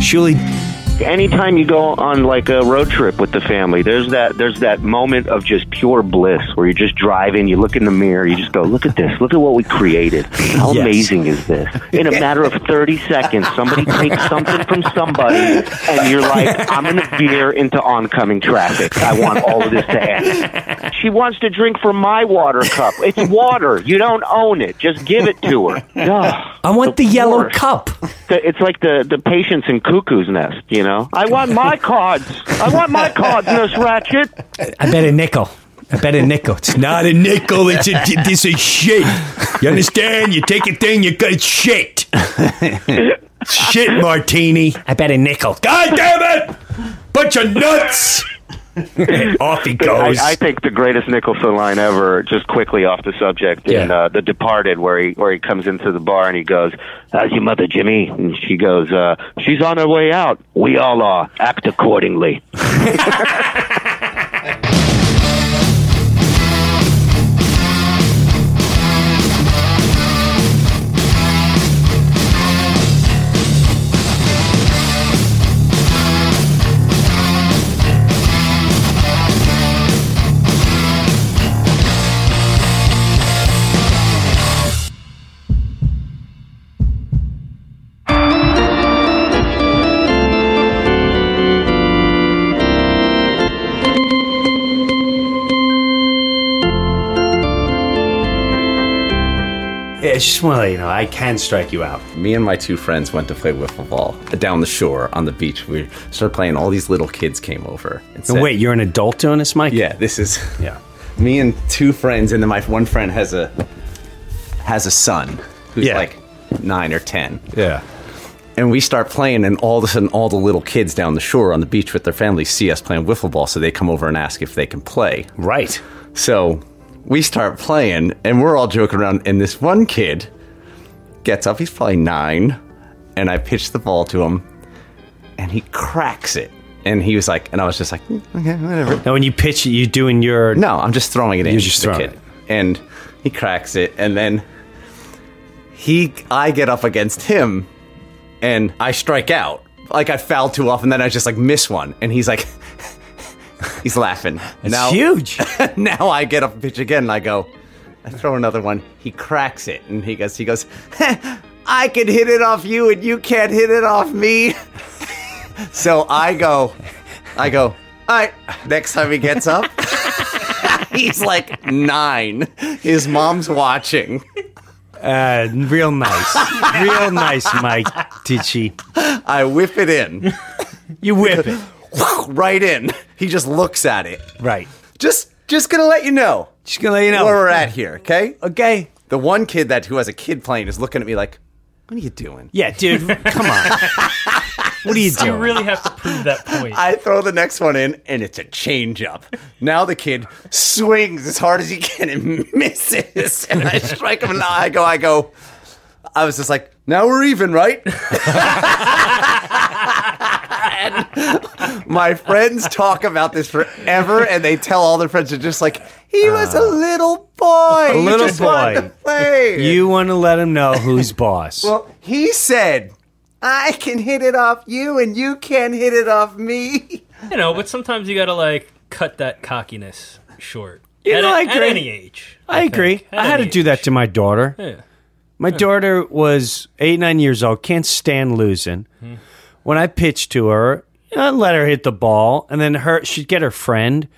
Surely, anytime you go on like a road trip with the family, there's that moment of just pure bliss where you're just driving, you look in the mirror, you just go, look at this, look at what we created. How amazing is this? In a matter of 30 seconds, somebody takes something from somebody and you're like, I'm going to veer into oncoming traffic. I want all of this to end. She wants to drink from my water cup. It's water. You don't own it. Just give it to her. Oh, I want the yellow cup. It's like the patience in Cuckoo's Nest, you know? I want my cards. I want my cards, Nurse Ratchet. I bet a nickel. It's not a nickel. It's a shit. You understand? You take a thing, you get shit. Shit martini. I bet a nickel. God damn it! Bunch of nuts. Off he goes. I think the greatest Nicholson line ever, just quickly off the subject, in The Departed, where he comes into the bar and he goes, "How's your mother, Jimmy?" And she goes, "She's on her way out. We all are. Act accordingly." I just want to let you know, I can strike you out. Me and my two friends went to play wiffle ball down the shore on the beach. We started playing. All these little kids came over. And said, wait, you're an adult doing this, Mike? Yeah, this is... Yeah. Me and two friends, and then my one friend has a son who's like 9 or 10. Yeah. And we start playing, and all of a sudden, all the little kids down the shore on the beach with their families see us playing wiffle ball, so they come over and ask if they can play. Right. So... we start playing, and we're all joking around, and this one kid gets up. He's probably 9, and I pitch the ball to him, and he cracks it. And he was like, and I was just like, okay, whatever. Now, when you pitch it, you're doing your... No, I'm just throwing it in. You're just throwing it. And he cracks it, and then I get up against him, and I strike out. Like, I foul too often, and then I just, like, miss one. And he's like... He's laughing. It's huge. Now I get up and pitch again, and I throw another one. He cracks it, and he goes, I can hit it off you, and you can't hit it off me. So I go, all right, next time he gets up, he's like 9. His mom's watching. Real nice. Real nice, Mike. Did she? I whip it in. You whip it. Right in. He just looks at it. Right. Just gonna let you know. Just gonna let you know where we're at here, okay? Okay. The one kid who has a kid playing is looking at me like, what are you doing? Yeah, dude, come on. What are you doing? You really have to prove that point. I throw the next one in, and it's a change-up. Now the kid swings as hard as he can and misses. And I strike him in the eye. I go. I was just like, now we're even, right? And my friends talk about this forever, and they tell all their friends, they're just like, he was a little boy. A little boy. To play. You want to let him know who's boss. Well, he said, I can hit it off you, and you can't hit it off me. You know, but sometimes you got to, like, cut that cockiness short. I agree. At any age. I agree. I had to do that to my daughter. Yeah. My daughter was 8, 9 years old, can't stand losing. Mm-hmm. When I pitched to her, I'd let her hit the ball, and then she'd get her friend,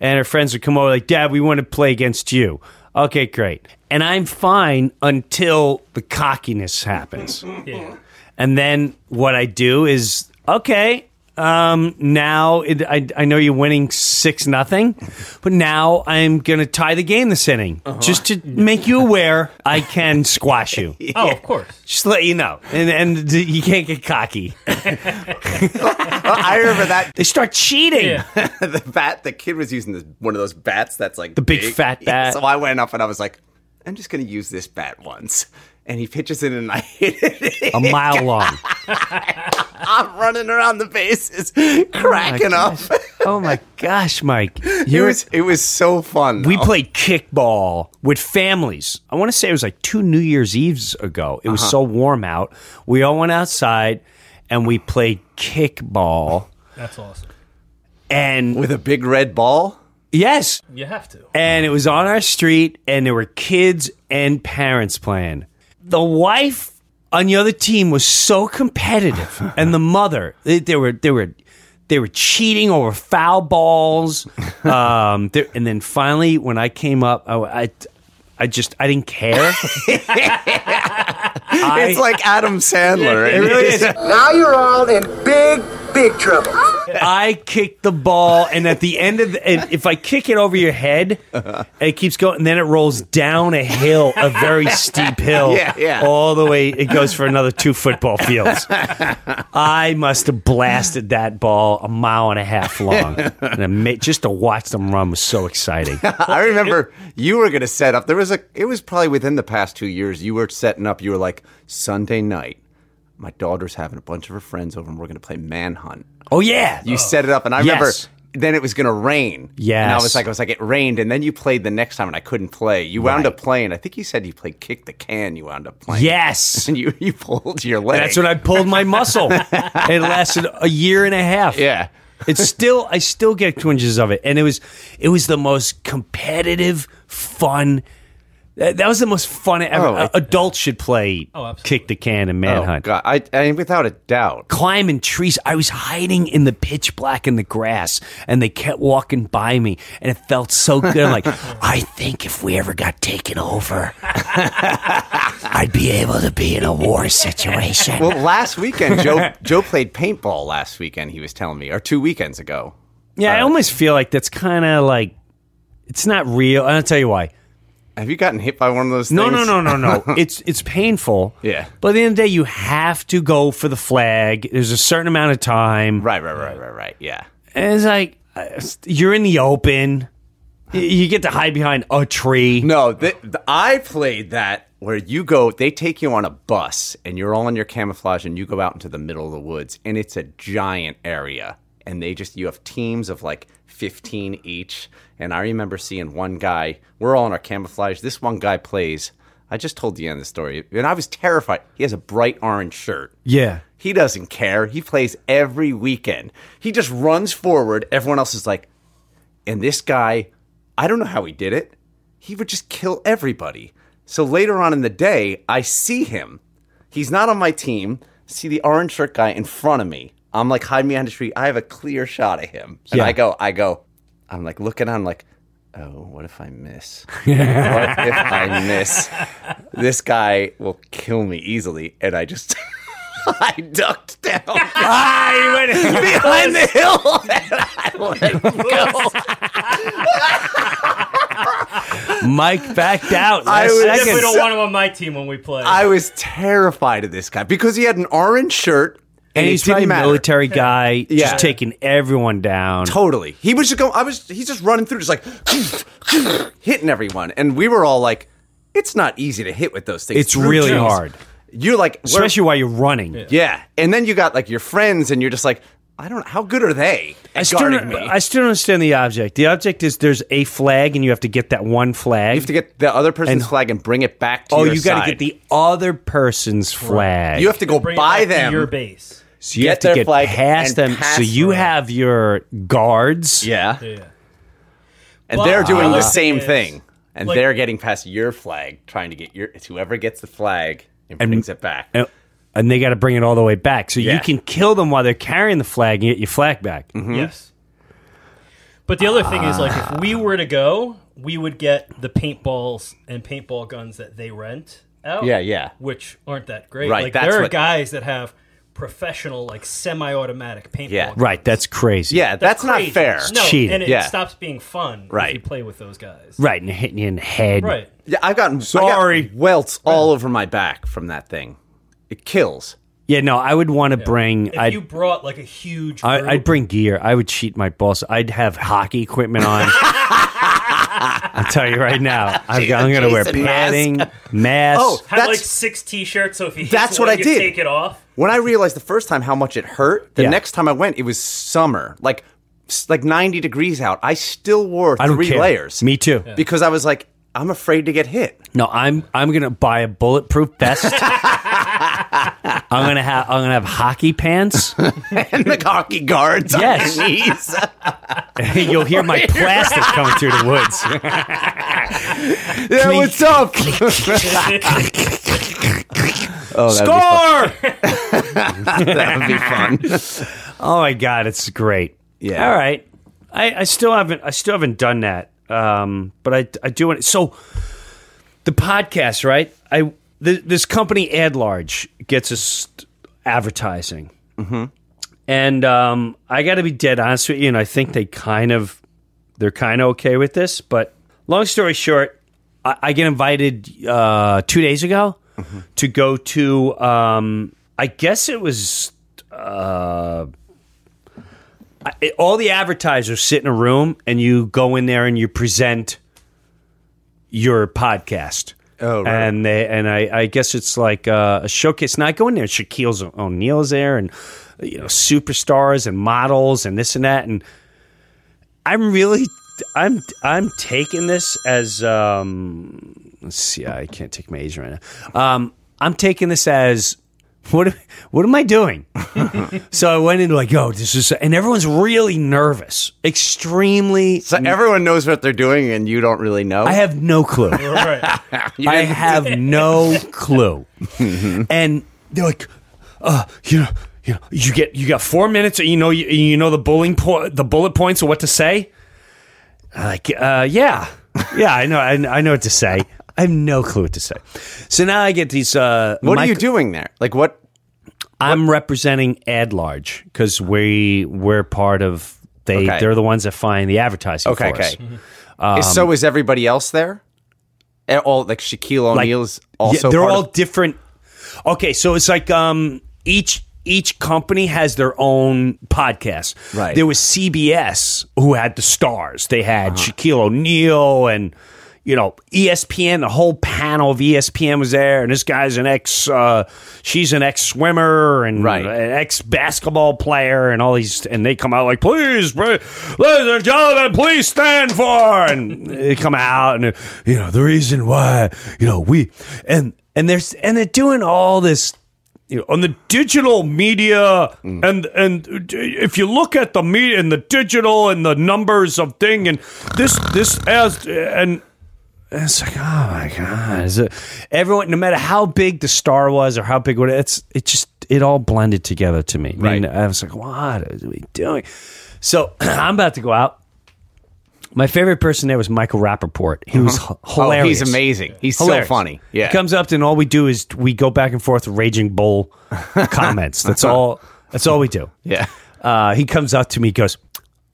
and her friends would come over like, Dad, we want to play against you. Okay, great. And I'm fine until the cockiness happens. Yeah. And then what I do is, okay, Now I know you're winning 6-0, but now I'm going to tie the game this inning just to make you aware I can squash you. Yeah. Oh, of course. Just let you know. And you can't get cocky. I remember that. They start cheating. Yeah. The bat, the kid was using this, one of those bats that's like the big fat bat. So I went up and I was like, I'm just going to use this bat once. And he pitches it, and I hit it. A mile long. I'm running around the bases, cracking up. Oh, my gosh, Mike. It was so fun, though. We played kickball with families. I want to say it was like 2 New Year's Eves ago. It was so warm out. We all went outside, and we played kickball. That's awesome. And with a big red ball? Yes. You have to. And it was on our street, and there were kids and parents playing. The wife on the other team was so competitive, and the mother, they were cheating over foul balls. And then finally, when I came up, I didn't care. It's like Adam Sandler. It really is. Now you're all in big trouble. I kicked the ball, and at the end of the, if I kick it over your head, it keeps going, and then it rolls down a hill, a very steep hill, all the way. It goes for another 2 football fields. I must have blasted that ball a mile and a half long, and just to watch them run was so exciting. I remember you were going to set up. It was probably within the past 2 years. You were setting up. You were like, Sunday night, my daughter's having a bunch of her friends over, and we're going to play Manhunt. Oh, yeah. You set it up, and I remember then it was going to rain. Yes. And I was like, it rained, and then you played the next time, and I couldn't play. You wound up playing. I think you said you played Kick the Can, you wound up playing. Yes. And you pulled your leg. That's when I pulled my muscle. It lasted a year and a half. Yeah. I still get twinges of it, and it was the most competitive, fun. That was the most fun ever. Adults should play Kick the Can and Manhunt. Oh, God. I mean, without a doubt. Climbing trees. I was hiding in the pitch black in the grass, and they kept walking by me, and it felt so good. I'm like, I think if we ever got taken over, I'd be able to be in a war situation. Well, last weekend, Joe played paintball last weekend, he was telling me, or 2 weekends ago. Yeah, I almost feel like that's kind of like, it's not real. And I'll tell you why. Have you gotten hit by one of those things? No. It's painful. Yeah. But at the end of the day, you have to go for the flag. There's a certain amount of time. Right. Yeah. And it's like, you're in the open. You get to hide behind a tree. No, I played that where you go, they take you on a bus, and you're all in your camouflage, and you go out into the middle of the woods, and it's a giant area. And you have teams of like 15 each. And I remember seeing one guy, we're all in our camouflage. This one guy plays, I just told the end of the story, and I was terrified. He has a bright orange shirt. Yeah. He doesn't care. He plays every weekend. He just runs forward. Everyone else is like, and this guy, I don't know how he did it. He would just kill everybody. So later on in the day, I see him. He's not on my team. I see the orange shirt guy in front of me. I'm like, hide me behind the tree. I have a clear shot of him. And I go, I'm like looking on, like, oh, what if I miss? This guy will kill me easily. And I just, I ducked down. I went behind the hill. And I let go. Mike backed out. I definitely don't want him on my team when we play. I was terrified of this guy because he had an orange shirt. And he's probably a military guy, just taking everyone down. Totally. He was just going, he's just running through, just like, hitting everyone. And we were all like, it's not easy to hit with those things. It's really hard. You're like, especially while you're running. Yeah. And then you got like your friends, and you're just like, I don't know, how good are they at guarding me? I still don't understand the object. The object is there's a flag, and you have to get that one flag. You have to get the other person's flag and bring it back to your side. Oh, you got to get the other person's flag. You have to go by them. To your base. So you have to get past them. So you have your guards. Yeah. And they're doing the same thing. And they're getting past your flag, trying to get it's whoever gets the flag and brings it back. And they got to bring it all the way back. So you can kill them while they're carrying the flag and get your flag back. Mm-hmm. Yes. But the other thing is, like, if we were to go, we would get the paintballs and paintball guns that they rent out. Yeah. Which aren't that great. Right. Like, there are guys that have professional, like semi-automatic paintball. Yeah, guns. Right. That's crazy. Yeah, that's crazy. Not fair. It's no, cheating. And it stops being fun if you play with those guys. Right, and hitting you in the head. Right. Yeah, I got welts all over my back from that thing. It kills. Yeah, no, I would want to bring... If you brought like a huge... I'd bring gear. I would cheat my boss. I'd have hockey equipment on. I'll tell you right now. I'm going to wear padding, mask. Oh, have like 6 T-shirts, so if you hit one, you take it off. When I realized the first time how much it hurt, the next time I went, it was summer. Like 90 degrees out. I still wore 3 layers. Me too. Yeah. Because I was like, I'm afraid to get hit. No, I'm going to buy a bulletproof vest. I'm gonna have hockey pants and the hockey guards. Yes, you'll hear my plastic coming through the woods. Yeah, what's up? Oh, score! That would be fun. Oh my god, it's great. Yeah. All right, I still haven't done that, but I do want. So the podcast, right? This company, AdLarge, gets us advertising. Mm-hmm. And I got to be dead honest with you, and I think they're kind of okay with this. But long story short, I get invited 2 days ago to go to, I guess it was, all the advertisers sit in a room, and you go in there and you present your podcast. Oh, right. And I guess it's like a showcase. Now I go in there, Shaquille O'Neal's there, and superstars and models and this and that. And I'm taking this as let's see, I can't take my age right now. I'm taking this as what am I doing? So I went in like, this is, and everyone's really nervous, extremely. So everyone knows what they're doing, and you don't really know. I have no clue. I have no clue. And they're like, you got 4 minutes, and the bullet points of what to say. I'm like, I know what to say. I have no clue what to say. So now I get these... what are you doing there? Like what? I'm representing AdLarge because we're part of... They're the ones that find the advertising for us. Mm-hmm. So is everybody else there? All like Shaquille O'Neal's also they're part all of... different. Okay, so it's like each company has their own podcast. Right. There was CBS who had the stars. They had Shaquille O'Neal and... ESPN, the whole panel of ESPN was there, and this guy's she's an ex-swimmer and an ex-basketball player and all these, and they come out like, please, ladies and gentlemen, please stand for, and they come out and, the reason why, we, and they're doing all this, on the digital media, and if you look at the media and the digital and the numbers of thing, and this as, and, it's like, oh my god! Is it, everyone, no matter how big the star was or how big it all blended together to me. Right. I was like, what are we doing? So I'm about to go out. My favorite person there was Michael Rapaport. He was hilarious. He's amazing. He's hilarious. So funny. Yeah, he comes up and all we do is we go back and forth with Raging Bull comments. That's all. That's all we do. Yeah. He comes up to me, goes,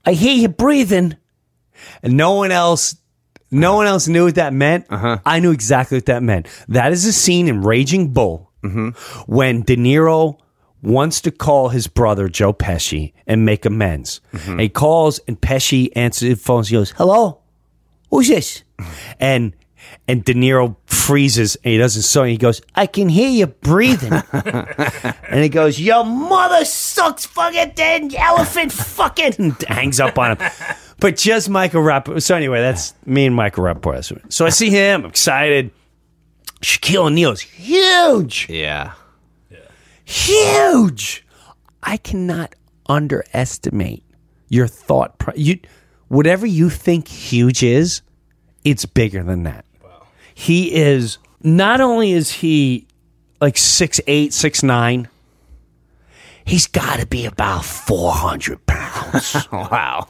"I hear you breathing," and no one else. No one else knew what that meant. I knew exactly what that meant. That is a scene in Raging Bull when De Niro wants to call his brother, Joe Pesci, and make amends. And he calls, and Pesci answers the phone. He goes, "Hello? Who's this?" And De Niro freezes, and he doesn't say anything. He goes, "I can hear you breathing." And he goes, "Your mother sucks fucking dead, elephant fucking," and hangs up on him. But just Michael Rapaport. So anyway, that's me and Michael Rapaport. So I see him. I'm excited. Shaquille O'Neal is huge. Yeah. Huge. I cannot underestimate your thought. Whatever you think huge is, it's bigger than that. Wow. He is, not only is he like 6'8", 6'9", he's got to be about 400 pounds. Wow.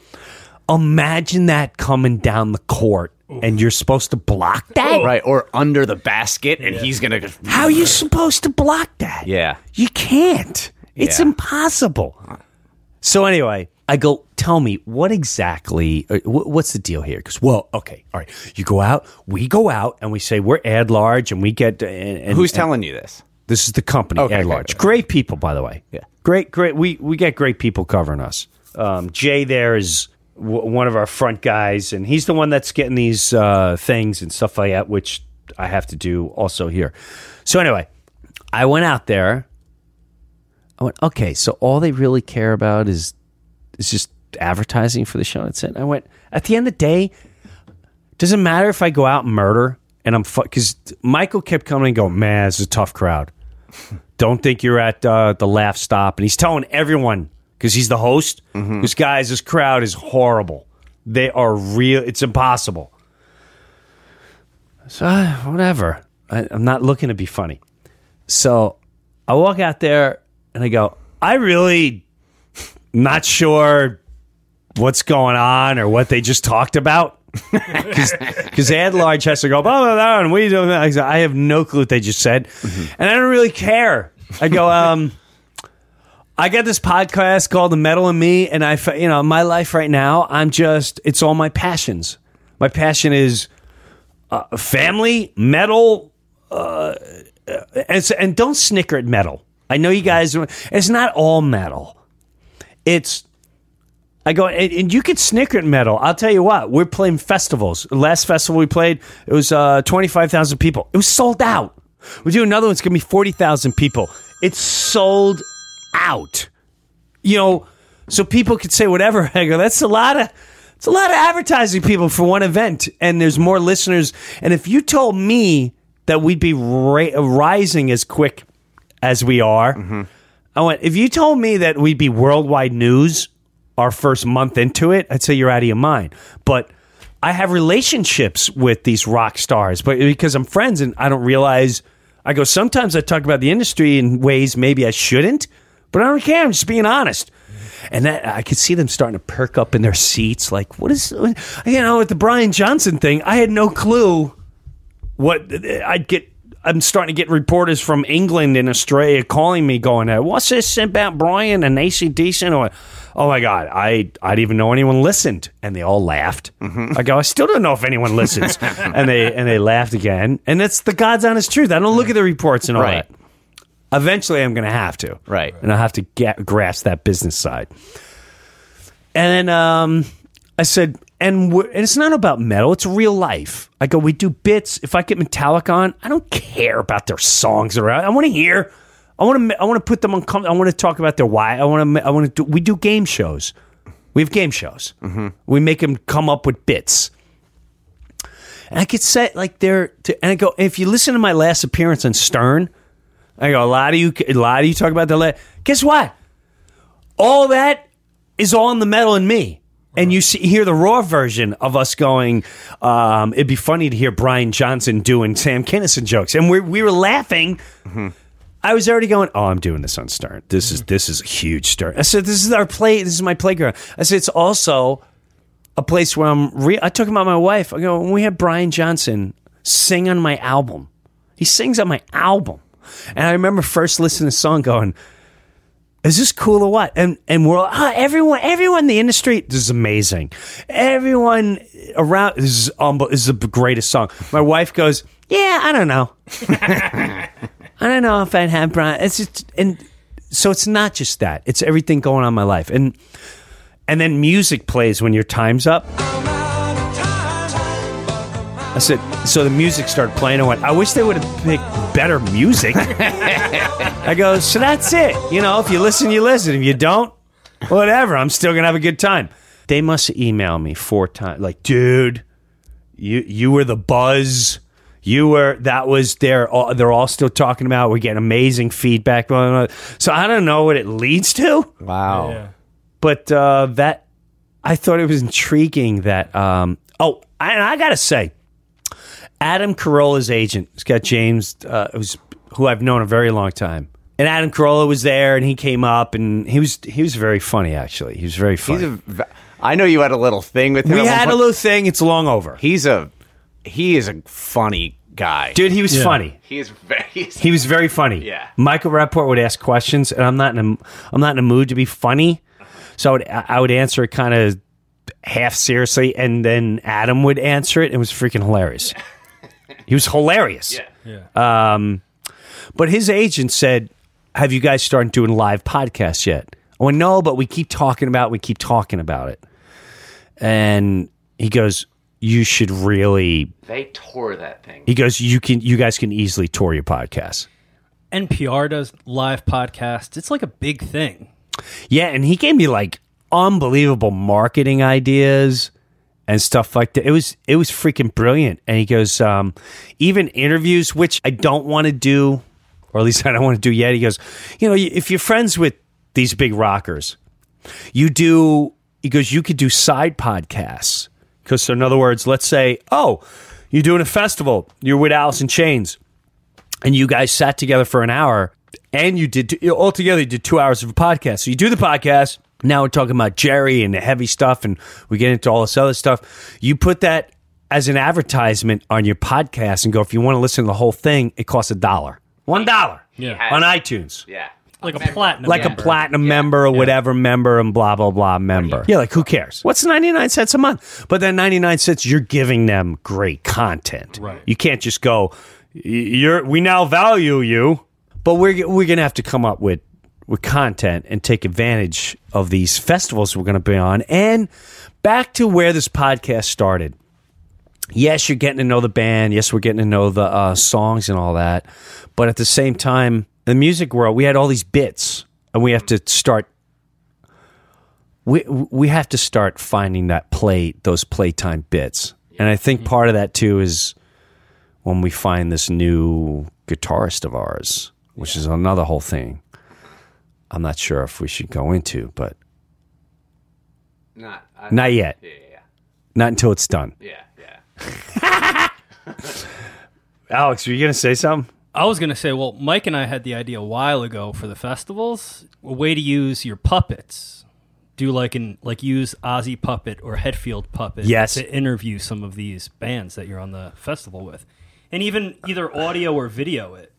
Imagine that coming down the court, and you're supposed to block that? Right, or under the basket, and he's going to... How are you supposed to block that? Yeah. You can't. It's impossible. So anyway, I go, tell me what exactly, what's the deal here? Because, well, okay, all right. You go out, we go out, and we say we're ad large, and we get. Who's telling you this? This is the company, ad large. Okay. Great people, by the way. Yeah, great. We get great people covering us. Jay there is one of our front guys, and he's the one that's getting these things and stuff like that, which I have to do also here. So anyway, I went out there. I went, okay, so all they really care about is just advertising for the show. That's it. And I went, at the end of the day, doesn't matter if I go out and murder, and I'm because Michael kept coming and going, man, this is a tough crowd. Don't think you're at the laugh stop. And he's telling everyone, because he's the host, this guys, this crowd is horrible. They are real. It's impossible. So whatever. I'm not looking to be funny. So I walk out there and I go, I really not sure what's going on or what they just talked about. Because ad large has to go, blah, blah, blah, and we don't. I have no clue what they just said. And I don't really care. I go, I got this podcast called The Metal In Me, and I, you know, my life right now, I'm just, it's all my passions. My passion is family, metal, and don't snicker at metal. I know you guys, it's not all metal. It's, I go, and you could snicker at metal. I'll tell you what, we're playing festivals. The last festival we played, it was 25,000 people. It was sold out. We do another one, it's going to be 40,000 people. It's sold out. You know, so people could say whatever. I go, it's a lot of advertising people for one event, and there's more listeners. And if you told me that we'd be rising as quick as we are, I went, if you told me that we'd be worldwide news our first month into it, I'd say you're out of your mind. But I have relationships with these rock stars, but because I'm friends and I don't realize, I go, sometimes I talk about the industry in ways maybe I shouldn't, but I don't care. I'm just being honest. And that, I could see them starting to perk up in their seats. Like, what is, you know, with the Brian Johnson thing, I had no clue what I'd get. I'm starting to get reporters from England and Australia calling me going, what's this about Brian and AC/DC? Or, oh my God, I didn't even know anyone listened. And they all laughed. I go, I still don't know if anyone listens. and they laughed again. And it's the God's honest truth. I don't look at the reports and all that. Eventually I'm going to have to. Right. And I'll have to grasp that business side. And then I said, and it's not about metal, it's real life. I go, we do bits. If I get Metallica on, I don't care about their songs around. I want to hear. I want to put them on. I want to talk about their why. I want to do. We do game shows. We have game shows. We make them come up with bits. And I could say like they're. And I go, if you listen to my last appearance on Stern, I go, a lot of you talk about the last. Guess what? All that is all in The Metal In Me. And you hear the raw version of us going, it'd be funny to hear Brian Johnson doing Sam Kinison jokes. And we were laughing. I was already going, oh, I'm doing this on Stern. This is a huge Stern. I said, this is my playground. I said, it's also a place where I talk about my wife. I go, when we had Brian Johnson sing on my album. He sings on my album. And I remember first listening to the song going, is this cool or what? And we're all, everyone in the industry, this is amazing. Everyone around, this is the greatest song. My wife goes, yeah, I don't know. I don't know if I'd have Brian. It's just, and so it's not just that. It's everything going on in my life. And then music plays when your time's up. I said, so the music started playing. I went, I wish they would have picked better music. I go, so that's it. You know, if you listen, you listen. If you don't, whatever. I'm still going to have a good time. They must email me 4 times. Like, dude, you were the buzz. That was their, they're all still talking about. We're getting amazing feedback. So I don't know what it leads to. Wow. Yeah. But that, I thought it was intriguing that, I got to say, Adam Carolla's agent, it's got James, who I've known a very long time. And Adam Carolla was there, and he came up, and he was very funny, actually. He was very funny. I know you had a little thing with him. We had a little thing. It's long over. He is a funny guy. Dude, he was funny. He was very funny. Yeah. Michael Rapaport would ask questions, and I'm not in a mood to be funny, so I would answer it kind of half seriously, and then Adam would answer it. It was freaking hilarious. He was hilarious. Yeah. But his agent said, "Have you guys started doing live podcasts yet?" I went, "No, but we keep talking about it." And he goes, "You should really." They tore that thing. He goes, "You guys can easily tour your podcast." NPR does live podcasts. It's like a big thing. Yeah, and he gave me like unbelievable marketing ideas and stuff like that. It was freaking brilliant. And he goes, even interviews, which I don't want to do, or at least I don't want to do yet. He goes, you know, if you're friends with these big rockers, he goes, you could do side podcasts. Because, so in other words, let's say, oh, you're doing a festival, you're with Alice in Chains, and you guys sat together for an hour, and you did 2 hours of a podcast. So you do the podcast. Now we're talking about Jerry and the heavy stuff, and we get into all this other stuff. You put that as an advertisement on your podcast and go, if you want to listen to the whole thing, it costs $1. $1 on iTunes. Yeah. Like a platinum member or whatever member and blah, blah, blah member. Yeah, like who cares? What's 99 cents a month? But then 99 cents, you're giving them great content. Right. You can't just go, we now value you, but we're going to have to come up with content and take advantage of these festivals we're going to be on. And back to where this podcast started. Yes, you're getting to know the band. Yes, we're getting to know the songs and all that. But at the same time, in the music world, we had all these bits, and we have to start. We have to start finding those playtime bits. And I think part of that too is when we find this new guitarist of ours, which is another whole thing. I'm not sure if we should go into, but not yet. Yeah. Not until it's done. Yeah. Alex, were you gonna say something? I was gonna say, well, Mike and I had the idea a while ago for the festivals, a way to use your puppets, use Ozzy puppet or Hetfield puppet to interview some of these bands that you're on the festival with, and even either audio or video it.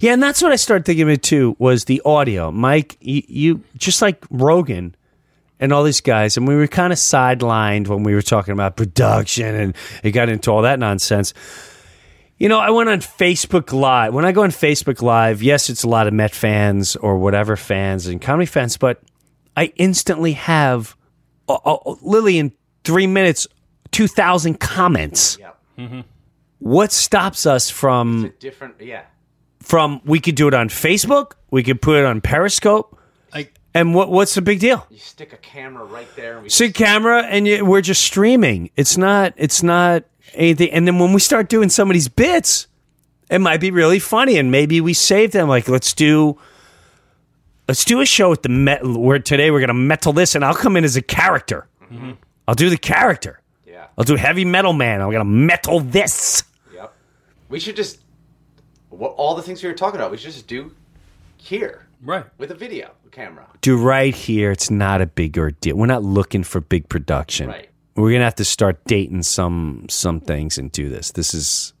Yeah, and that's what I started thinking of it too, was the audio. Mike, you just like Rogan and all these guys, and we were kind of sidelined when we were talking about production, and it got into all that nonsense. You know, I went on Facebook Live. When I go on Facebook Live, yes, it's a lot of Met fans or whatever fans and comedy fans, but I instantly have, literally in 3 minutes, 2,000 comments. Yep. Mm-hmm. What stops us from... It's a different, yeah. From, we could do it on Facebook, we could put it on Periscope, and what's the big deal? You stick a camera right there. And we're just streaming. It's not anything. And then when we start doing somebody's bits, it might be really funny, and maybe we save them. Like, let's do a show at the Metal, where today we're going to metal this, and I'll come in as a character. Mm-hmm. I'll do the character. Yeah. I'll do Heavy Metal Man. I'm going to metal this. Yep. We should just... all the things we were talking about, we should just do here. Right. With a video camera. Do right here. It's not a bigger deal. We're not looking for big production. Right. We're going to have to start dating some things and do this. This is...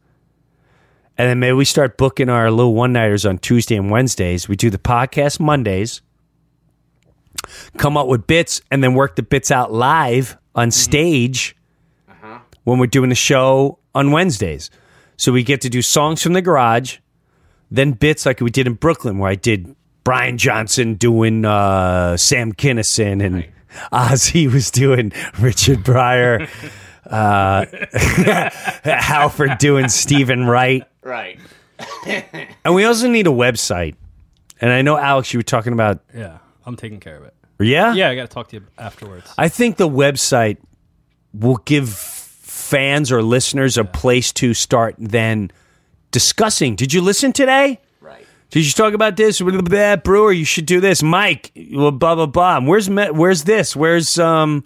And then maybe we start booking our little one-nighters on Tuesday and Wednesdays. We do the podcast Mondays. Come up with bits and then work the bits out live on stage when we're doing the show on Wednesdays. So we get to do songs from the garage, then bits like we did in Brooklyn, where I did Brian Johnson doing Sam Kinison, and Ozzy was doing Richard Breuer, Halford doing Stephen Wright. Right. And we also need a website. And I know, Alex, you were talking about... Yeah, I'm taking care of it. Yeah? Yeah, I got to talk to you afterwards. I think the website will give... fans or listeners a place to start then discussing. Did you listen today? Right. Did you talk about this? Brewer, you should do this. Mike, blah, blah, blah. Where's this? Where's... I'm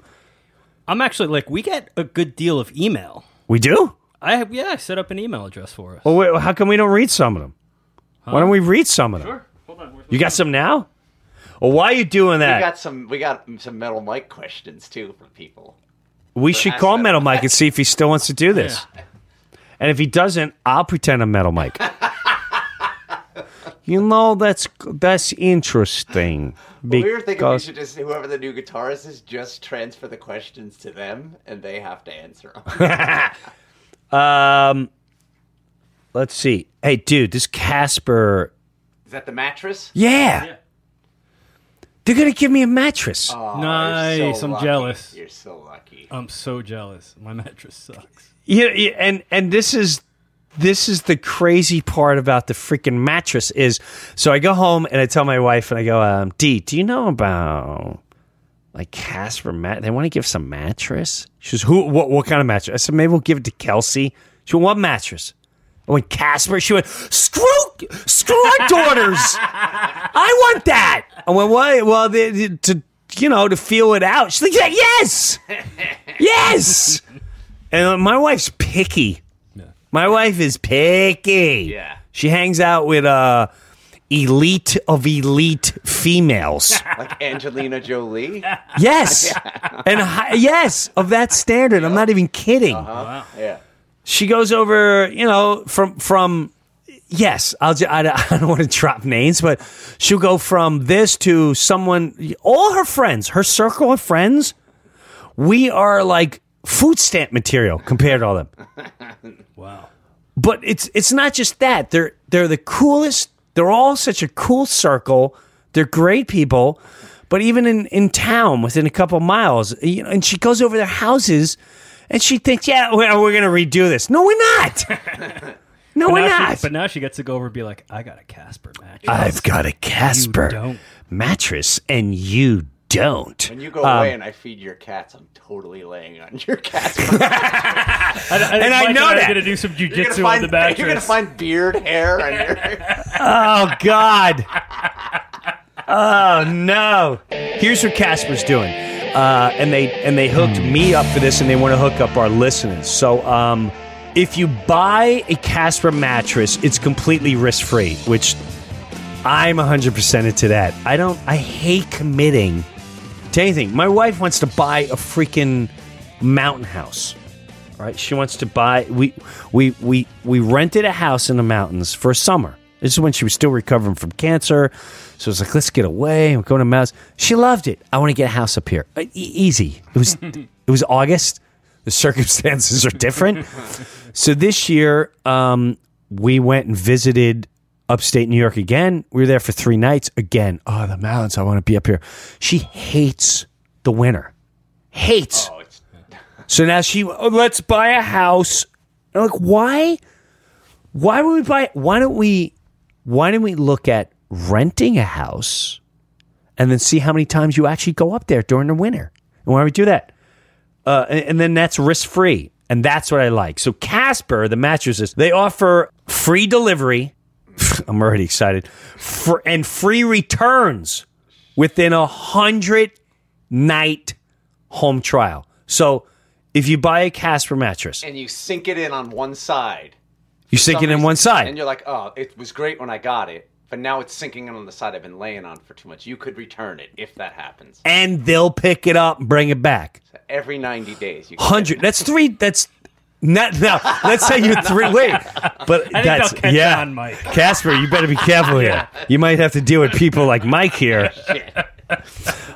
actually like, we get a good deal of email. We do? I set up an email address for us. Well, wait, how come we don't read some of them? Huh? Why don't we read some of them? Sure. Hold on. You got some now? Well, why are you doing that? We got some Metal Mike questions too from people. We should call Metal Mike and see if he still wants to do this. Yeah. And if he doesn't, I'll pretend I'm Metal Mike. You know, that's interesting. Well, we were thinking we should just, whoever the new guitarist is, just transfer the questions to them, and they have to answer them. Let's see. Hey, dude, this Casper. Is that the mattress? Yeah. They're going to give me a mattress. Oh, nice. So I'm jealous. You're so lucky. I'm so jealous. My mattress sucks. Yeah, and this is the crazy part about the freaking mattress is, so I go home and I tell my wife and I go, Dee, do you know about like Casper They want to give some mattress? She says, who? What kind of mattress? I said, maybe we'll give it to Kelsey. She went, what mattress? I went, Casper. She went, screw our daughters. I want that. I went, what? Well, to feel it out. She's like, yeah, yes. Yes. And my wife's picky. My wife is picky. Yeah. She hangs out with elite of elite females. Like Angelina Jolie? Yes. Yeah. And yes, of that standard. I'm not even kidding. Uh-huh. Wow. Yeah. She goes over, yes, I don't want to drop names, but she'll go from this to someone, all her friends, her circle of friends, we are like food stamp material compared to all of them. Wow. But it's not just that. They're the coolest. They're all such a cool circle. They're great people. But even in town, within a couple miles, and she goes over their houses and she thinks, yeah, we're going to redo this. No, we're not. No, we're not. But now she gets to go over and be like, I got a Casper mattress. I've got a Casper mattress and you don't. When you go away and I feed your cats, I'm totally laying on your cats. And I know that. I'm going to do some jujitsu on the mattress. You're going to find beard hair on your... Oh, God. Oh, no. Here's what Casper's doing. And they hooked me up for this, and they want to hook up our listeners. So if you buy a Casper mattress, it's completely risk-free, which I'm 100% into that. I hate committing to anything. My wife wants to buy a freaking mountain house. All right, she wants to buy. We rented a house in the mountains for a summer. This is when she was still recovering from cancer. So I was like, let's get away. We're going to mountains. She loved it. I want to get a house up here. Easy. It was August. The circumstances are different. So this year, we went and visited upstate New York again. We were there for 3 nights again. Oh, the mountains. I want to be up here. She hates the winter. Hates. Oh, so now let's buy a house. And I'm like, why? Why would we buy it? Why don't we look at renting a house and then see how many times you actually go up there during the winter? And why don't we do that? And then that's risk-free. And that's what I like. So Casper, the mattresses, they offer free delivery. I'm already excited. And free returns within 100-night home trial. So if you buy a Casper mattress and you sink it in on one side. You sink it in one side. And you're like, oh, it was great when I got it, but now it's sinking in on the side I've been laying on for too much. You could return it if that happens. And they'll pick it up and bring it back. So every 90 days. 100. That's 3. That's... Not now. Let's say you're 3. Wait, but I think that's catch on, Mike. Casper, you better be careful here. You might have to deal with people like Mike here.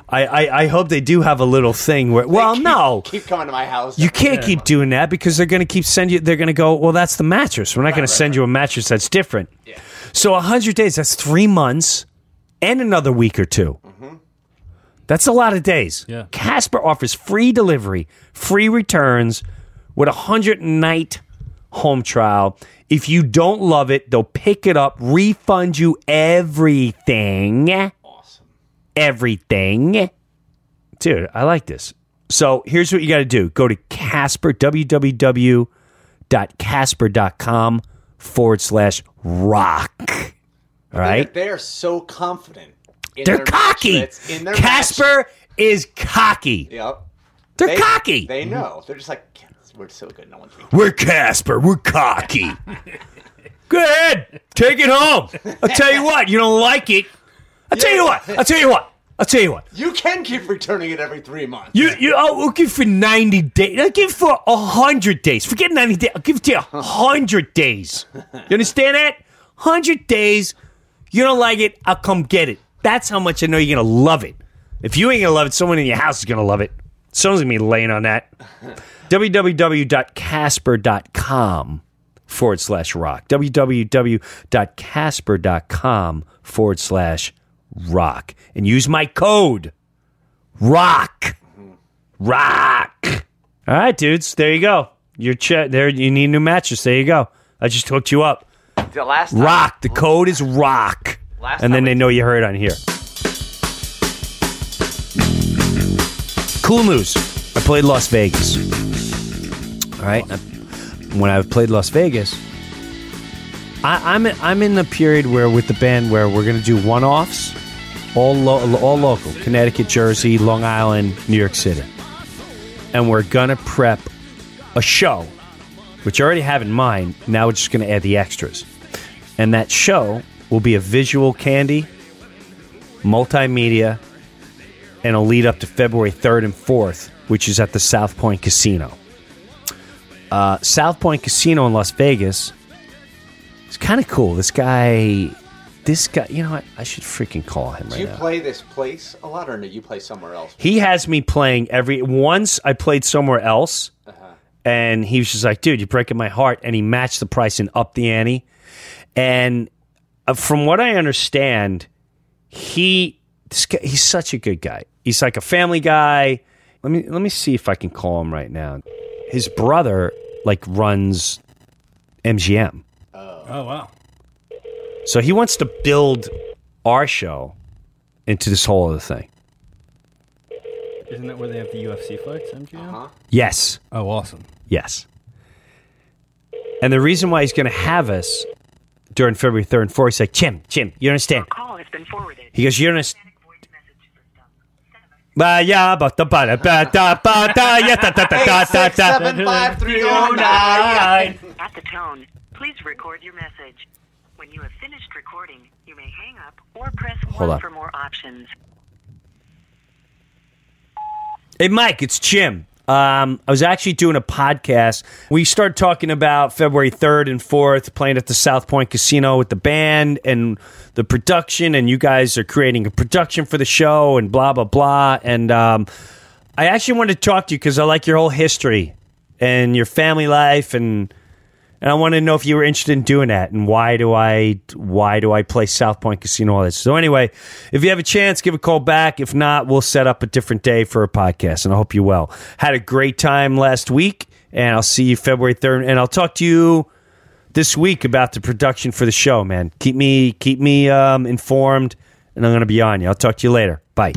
I hope they do have a little thing where. Well, keep coming to my house. You can't keep doing that because they're going to keep send you. They're going to go. Well, that's the mattress. We're not going to send you a mattress that's different. Yeah. So 100 days. That's 3 months and another week or two. Mm-hmm. That's a lot of days. Yeah. Casper offers free delivery, free returns. With a 100-night home trial. If you don't love it, they'll pick it up, refund you everything. Awesome. Everything. Dude, I like this. So here's what you got to do. Go to Casper, www.casper.com/rock. All right? They're so confident. They're cocky. Casper is cocky. Yep. They're cocky. They know. They're just like... We're so good. No one's thinking. We're Casper. We're cocky. Go ahead. Take it home. I'll tell you what. You don't like it. I'll tell you what. I'll tell you what. You can keep returning it every 3 months. I'll give for 90 days. I'll give for 100 days. Forget 90 days. I'll give it to you 100 days. You understand that? 100 days. You don't like it, I'll come get it. That's how much I know you're going to love it. If you ain't going to love it, someone in your house is going to love it. Someone's going to be laying on that. www.casper.com/rock. www.casper.com/rock. And use my code. Rock. Rock. All right, dudes. There you go. There. You need a new mattress. There you go. I just hooked you up. The last time, rock. The code is rock. And then they know you heard on here. Cool news. I played Las Vegas. All right. When I've played Las Vegas, I'm in the period where with the band where we're going to do one-offs, all local, Connecticut, Jersey, Long Island, New York City. And we're going to prep a show, which I already have in mind. Now we're just going to add the extras. And that show will be a visual candy, multimedia, and it'll lead up to February 3rd and 4th, which is at the South Point Casino. South Point Casino in Las Vegas. It's kind of cool. This guy, you know what? I should freaking call him right now. Do you play this place a lot, or do you play somewhere else? He has me playing once I played somewhere else, and he was just like, dude, you're breaking my heart, and he matched the price and upped the ante. And from what I understand, he's such a good guy. He's like a family guy. Let me see if I can call him right now. His brother like runs MGM. Oh, wow. So he wants to build our show into this whole other thing. Isn't that where they have the UFC fights, MGM? Uh-huh. Yes. Oh, awesome. Yes. And the reason why he's going to have us during February 3rd and 4th, he's like, Jim, you understand? Your call has been forwarded. He goes, you understand? At the tone, please record your message. When you have finished recording, you may hang up or press 1 for more options. Hey, Mike, it's Jim. I was actually doing a podcast. We started talking about February 3rd and 4th, playing at the South Point Casino with the band and the production, and you guys are creating a production for the show and blah, blah, blah. And I actually wanted to talk to you because I like your whole history and your family life And I want to know if you were interested in doing that, and why do I play South Point Casino, all this. So anyway, if you have a chance, give a call back. If not, we'll set up a different day for a podcast, and I hope you well. Had a great time last week, and I'll see you February 3rd, and I'll talk to you this week about the production for the show, man. Keep me informed, and I'm going to be on you. I'll talk to you later. Bye.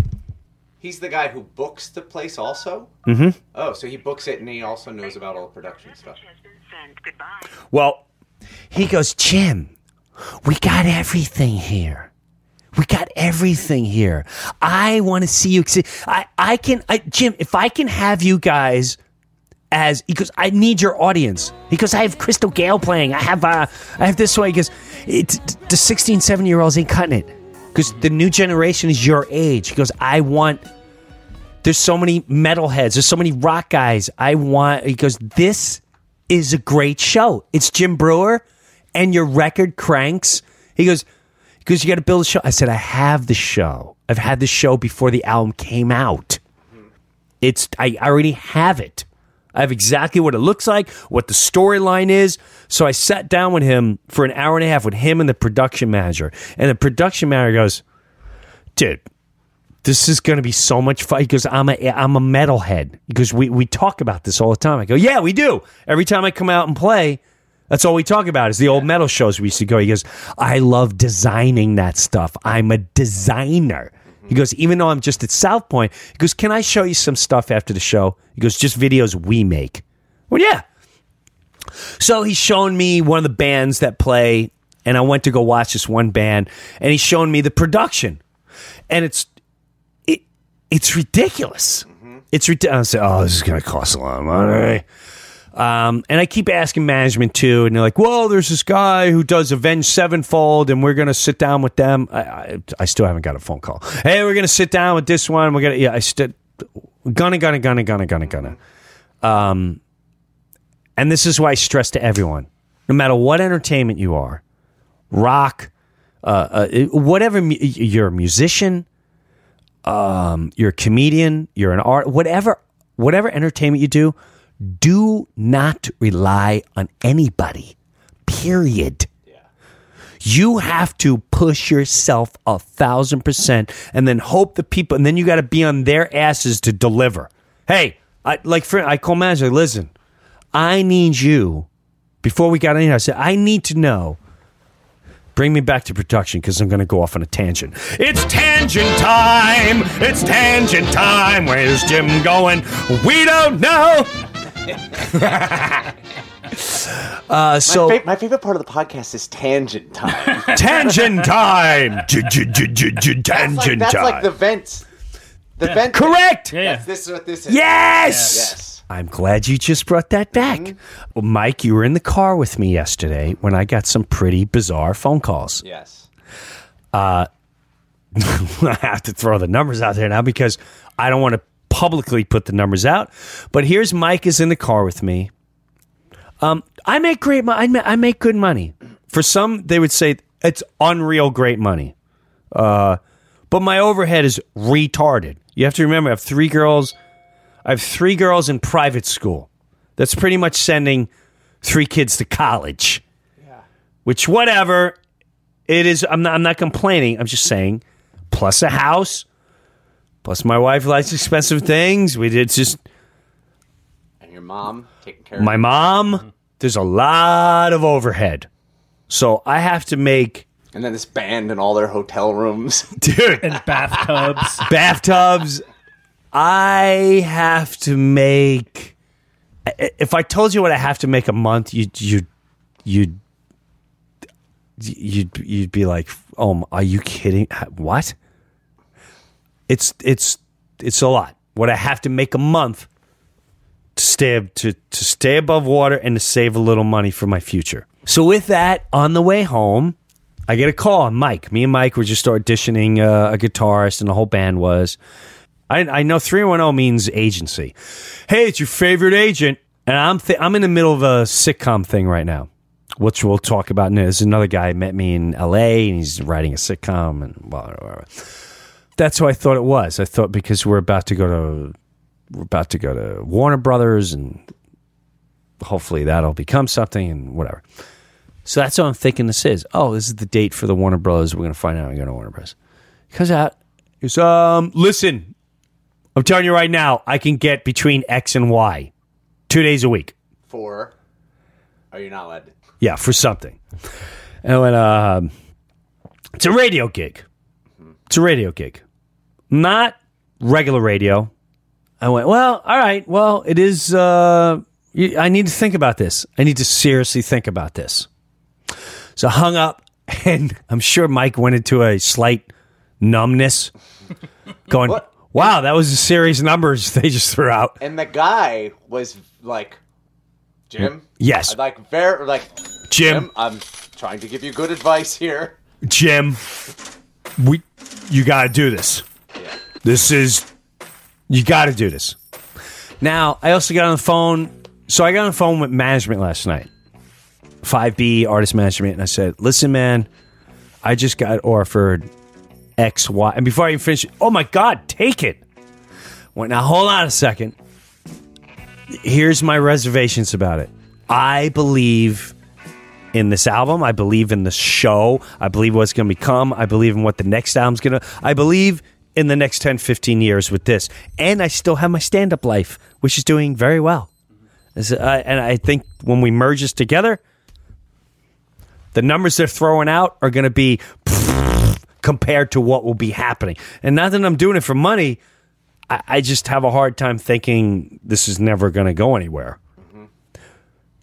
He's the guy who books the place also? Mm-hmm. Oh, so he books it, and he also knows about all the production stuff. Goodbye. Well, he goes, Jim, we got everything here. I want to see you. Jim, if I can have you guys as, he goes, I need your audience. He goes, I have Crystal Gale playing. I have this one. He goes, the 16, 17-year-olds ain't cutting it because the new generation is your age. He goes, there's so many metalheads. There's so many rock guys. He goes, this is a great show. It's Jim Breuer and your record cranks. He goes, you got to build a show. I said, I have the show. I've had the show before the album came out. I already have it. I have exactly what it looks like, what the storyline is. So I sat down with him for an hour and a half with him and the production manager. And the production manager goes, dude, this is going to be so much fun. He goes, I'm a metalhead. He goes, we talk about this all the time. I go, yeah, we do. Every time I come out and play, that's all we talk about is the old metal shows we used to go. He goes, I love designing that stuff. I'm a designer. He goes, even though I'm just at South Point, he goes, can I show you some stuff after the show? He goes, just videos we make. Well, yeah. So he's shown me one of the bands that play, and I went to go watch this one band, and he's shown me the production. And it's ridiculous. Mm-hmm. It's ridiculous. I said, oh, this is going to cost a lot of money. And I keep asking management too, and they're like, well, there's this guy who does Avenged Sevenfold, and we're going to sit down with them. I still haven't got a phone call. Hey, we're going to sit down with this one. We're going to, yeah, and this is why I stress to everyone, no matter what entertainment you are, rock, whatever, you're a musician, you're a comedian, you're an art, whatever entertainment you do, do not rely on anybody, period. Yeah. You have to push yourself 1,000% and then hope the people, and then you got to be on their asses to deliver. Hey, I call manager, listen, I need you, before we got in here, I said, I need to know, bring me back to production because I'm going to go off on a tangent. It's tangent time. It's tangent time. Where's Jim going? We don't know. My favorite part of the podcast is tangent time. Tangent time. Tangent time. That's like the vent. The vent. Correct. Yeah. This is what this is. Yes. Yeah. Yes. I'm glad you just brought that back. Mm-hmm. Well, Mike, you were in the car with me yesterday when I got some pretty bizarre phone calls. Yes. I have to throw the numbers out there now because I don't want to publicly put the numbers out. But here's Mike is in the car with me. I make good money. For some, they would say it's unreal great money. But my overhead is retarded. You have to remember, I have three girls... in private school. That's pretty much sending three kids to college. Yeah. Which, whatever, it is. I'm not complaining. I'm just saying, plus a house, plus my wife likes expensive things. We did just... And your mom taking care of... My mom, mm-hmm. There's a lot of overhead. So I have to make... And then this band and all their hotel rooms. Dude. And bathtubs. I have to make... If I told you what I have to make a month, you'd be like, "Oh, are you kidding? What?" It's a lot. What I have to make a month to stay above water and to save a little money for my future. So with that, on the way home, I get a call on Mike. Me and Mike were just auditioning a guitarist, and the whole band was. I know 310 means agency. Hey, it's your favorite agent. And I'm in the middle of a sitcom thing right now, which we'll talk about. There's another guy met me in L.A., and he's writing a sitcom. And blah. That's who I thought it was. I thought because we're about to go to Warner Brothers, and hopefully that'll become something and whatever. So that's what I'm thinking this is. Oh, this is the date for the Warner Brothers. We're going to find out when we go to Warner Brothers. It comes out. It's, listen. I'm telling you right now, I can get between X and Y 2 days a week. For? Are you not allowed to? Yeah, for something. And I went, it's a radio gig. Not regular radio. I went, well, all right. Well, it is, I need to think about this. I need to seriously think about this. So I hung up, and I'm sure Mike went into a slight numbness going, what? Wow, that was a series of numbers they just threw out. And the guy was like, Jim? Yes. Jim, I'm trying to give you good advice here. Jim, you got to do this. Yeah. You got to do this. Now, I also got on the phone. So I got on the phone with management last night. 5B, artist management. And I said, listen, man, I just got offered X, Y, and before I even finish, oh my God, take it. Well, now hold on a second. Here's my reservations about it. I believe in this album. I believe in the show. I believe what's going to become. I believe in what the next album's going to... I believe in the next 10, 15 years with this. And I still have my stand-up life, which is doing very well. And I think when we merge this together, the numbers they're throwing out are going to be... compared to what will be happening. And not that I'm doing it for money, I just have a hard time thinking this is never going to go anywhere. Mm-hmm.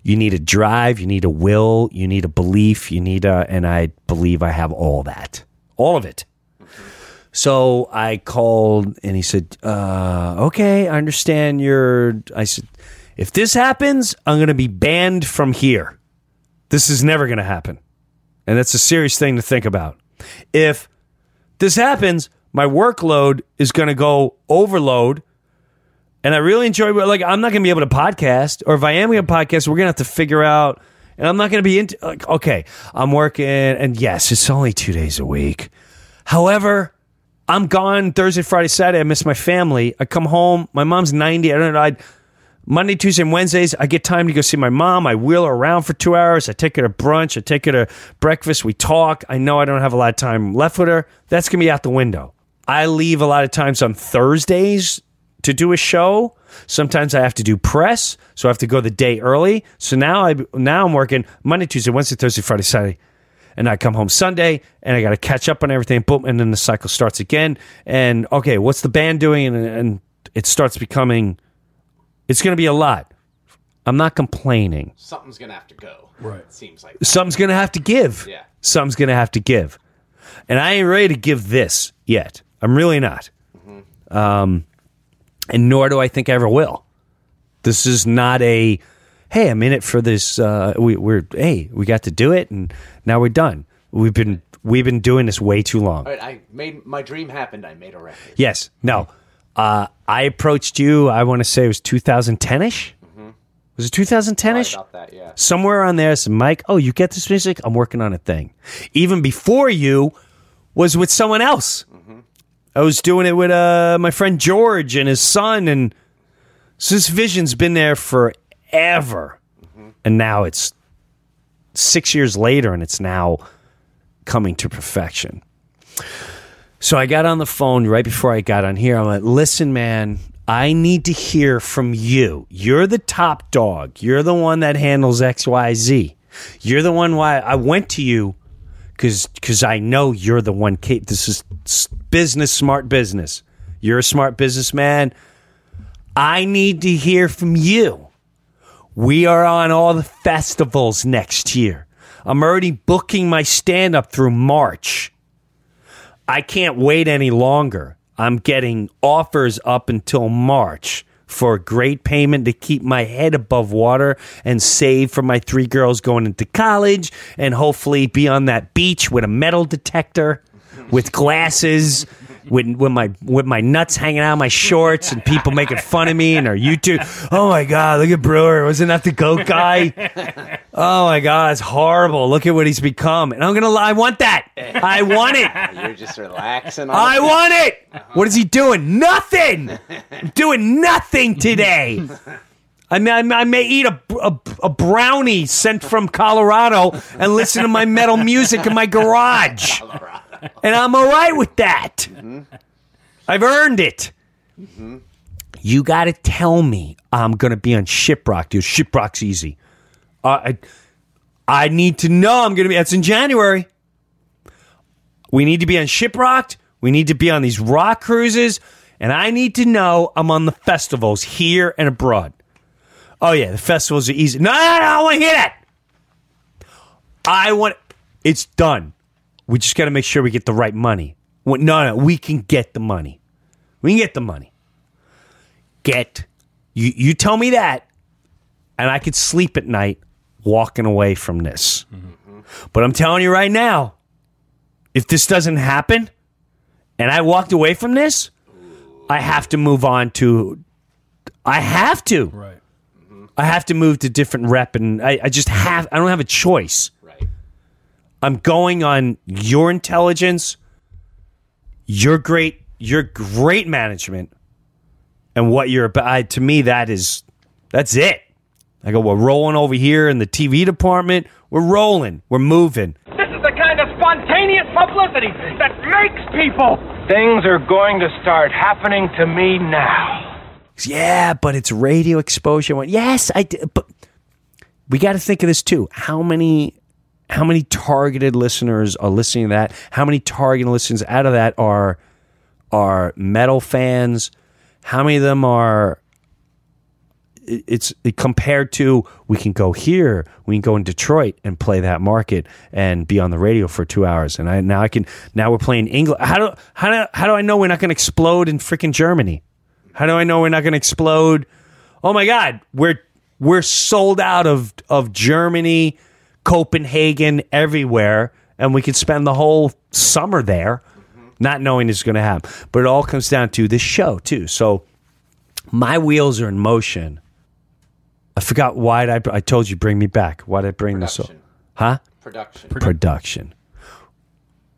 You need a drive, you need a will, you need a belief, and I believe I have all that. All of it. Mm-hmm. So I called, and he said, okay, I understand I said, if this happens, I'm going to be banned from here. This is never going to happen. And that's a serious thing to think about. If this happens, my workload is going to go overload. And I really enjoy, like, I'm not going to be able to podcast. Or if I am going to podcast, we're going to have to figure out. And I'm not going to be into, like, okay, I'm working. And yes, it's only 2 days a week. However, I'm gone Thursday, Friday, Saturday. I miss my family. I come home. My mom's 90. I don't know. Monday, Tuesday, and Wednesdays, I get time to go see my mom. I wheel her around for 2 hours. I take her to brunch. I take her to breakfast. We talk. I know I don't have a lot of time left with her. That's going to be out the window. I leave a lot of times on Thursdays to do a show. Sometimes I have to do press, so I have to go the day early. So now I'm working Monday, Tuesday, Wednesday, Thursday, Friday, Saturday. And I come home Sunday, and I got to catch up on everything. Boom, and then the cycle starts again. And, okay, what's the band doing? And it starts becoming, it's going to be a lot. I'm not complaining. Something's going to have to go. Right. It seems like. Something's going to have to give. Yeah. Something's going to have to give. And I ain't ready to give this yet. I'm really not. Mm-hmm. And nor do I think I ever will. This is not a... Hey, I'm in it for this. We got to do it, and now we're done. We've been doing this way too long. All right, I made my dream happened. I made a record. Yes. No. I approached you. I want to say it was 2010ish. Mm-hmm. Was it 2010ish? About that, yeah. Somewhere on there, I said, Mike, oh, you get this music? I'm working on a thing. Even before you was with someone else. Mm-hmm. I was doing it with my friend George and his son, and so this vision's been there for. Ever. Mm-hmm. And now it's 6 years later, and it's now coming to perfection. So I got on the phone right before I got on here. I'm like, listen, man, I need to hear from you. You're the top dog. You're the one that handles X, Y, Z. You're the one why I went to you because I know you're the one. Kate, this is business, smart business. You're a smart businessman. I need to hear from you. We are on all the festivals next year. I'm already booking my stand-up through March. I can't wait any longer. I'm getting offers up until March for great payment to keep my head above water and save for my three girls going into college and hopefully be on that beach with a metal detector, with glasses, with my nuts hanging out of my shorts and people making fun of me and our YouTube. Oh, my God, look at Brewer. Wasn't that the goat guy? Oh, my God, it's horrible. Look at what he's become. And I'm going to lie. I want that. I want it. You're just relaxing. I want it. Uh-huh. What is he doing? Nothing. I'm doing nothing today. I may eat a brownie sent from Colorado and listen to my metal music in my garage. Colorado. And I'm all right with that. Mm-hmm. I've earned it. Mm-hmm. You got to tell me I'm going to be on Shiprocked. Dude, Shiprocked's easy. I need to know I'm going to be. That's in January. We need to be on Shiprocked. We need to be on these rock cruises. And I need to know I'm on the festivals here and abroad. Oh, yeah, the festivals are easy. No, I don't want to hear that. It's done. We just got to make sure we get the right money. No, we can get the money. We can get the money. You tell me that, and I could sleep at night walking away from this. Mm-hmm. But I'm telling you right now, if this doesn't happen, and I walked away from this, I have to move on to... I have to. Right. Mm-hmm. I have to move to different rep, and I just have... I don't have a choice. I'm going on your intelligence, your great management, and what you're about. To me, that's it. I go, we're rolling over here in the TV department. We're rolling. We're moving. This is the kind of spontaneous publicity that makes people. Things are going to start happening to me now. Yeah, but it's radio exposure. I went, yes, I did. But we got to think of this too. How many targeted listeners are listening to that? How many targeted listeners out of that are metal fans? How many of them are... It's compared to, we can go here, we can go in Detroit and play that market and be on the radio for 2 hours. And now we're playing England. How do I know we're not going to explode in freaking Germany? How do I know we're not going to explode? Oh my God, we're We're sold out of Germany, Copenhagen, everywhere, and we could spend the whole summer there, not knowing it's going to happen. But it all comes down to this show, too. So my wheels are in motion. I forgot why I told you bring me back. Why did I bring this up? Huh? Production.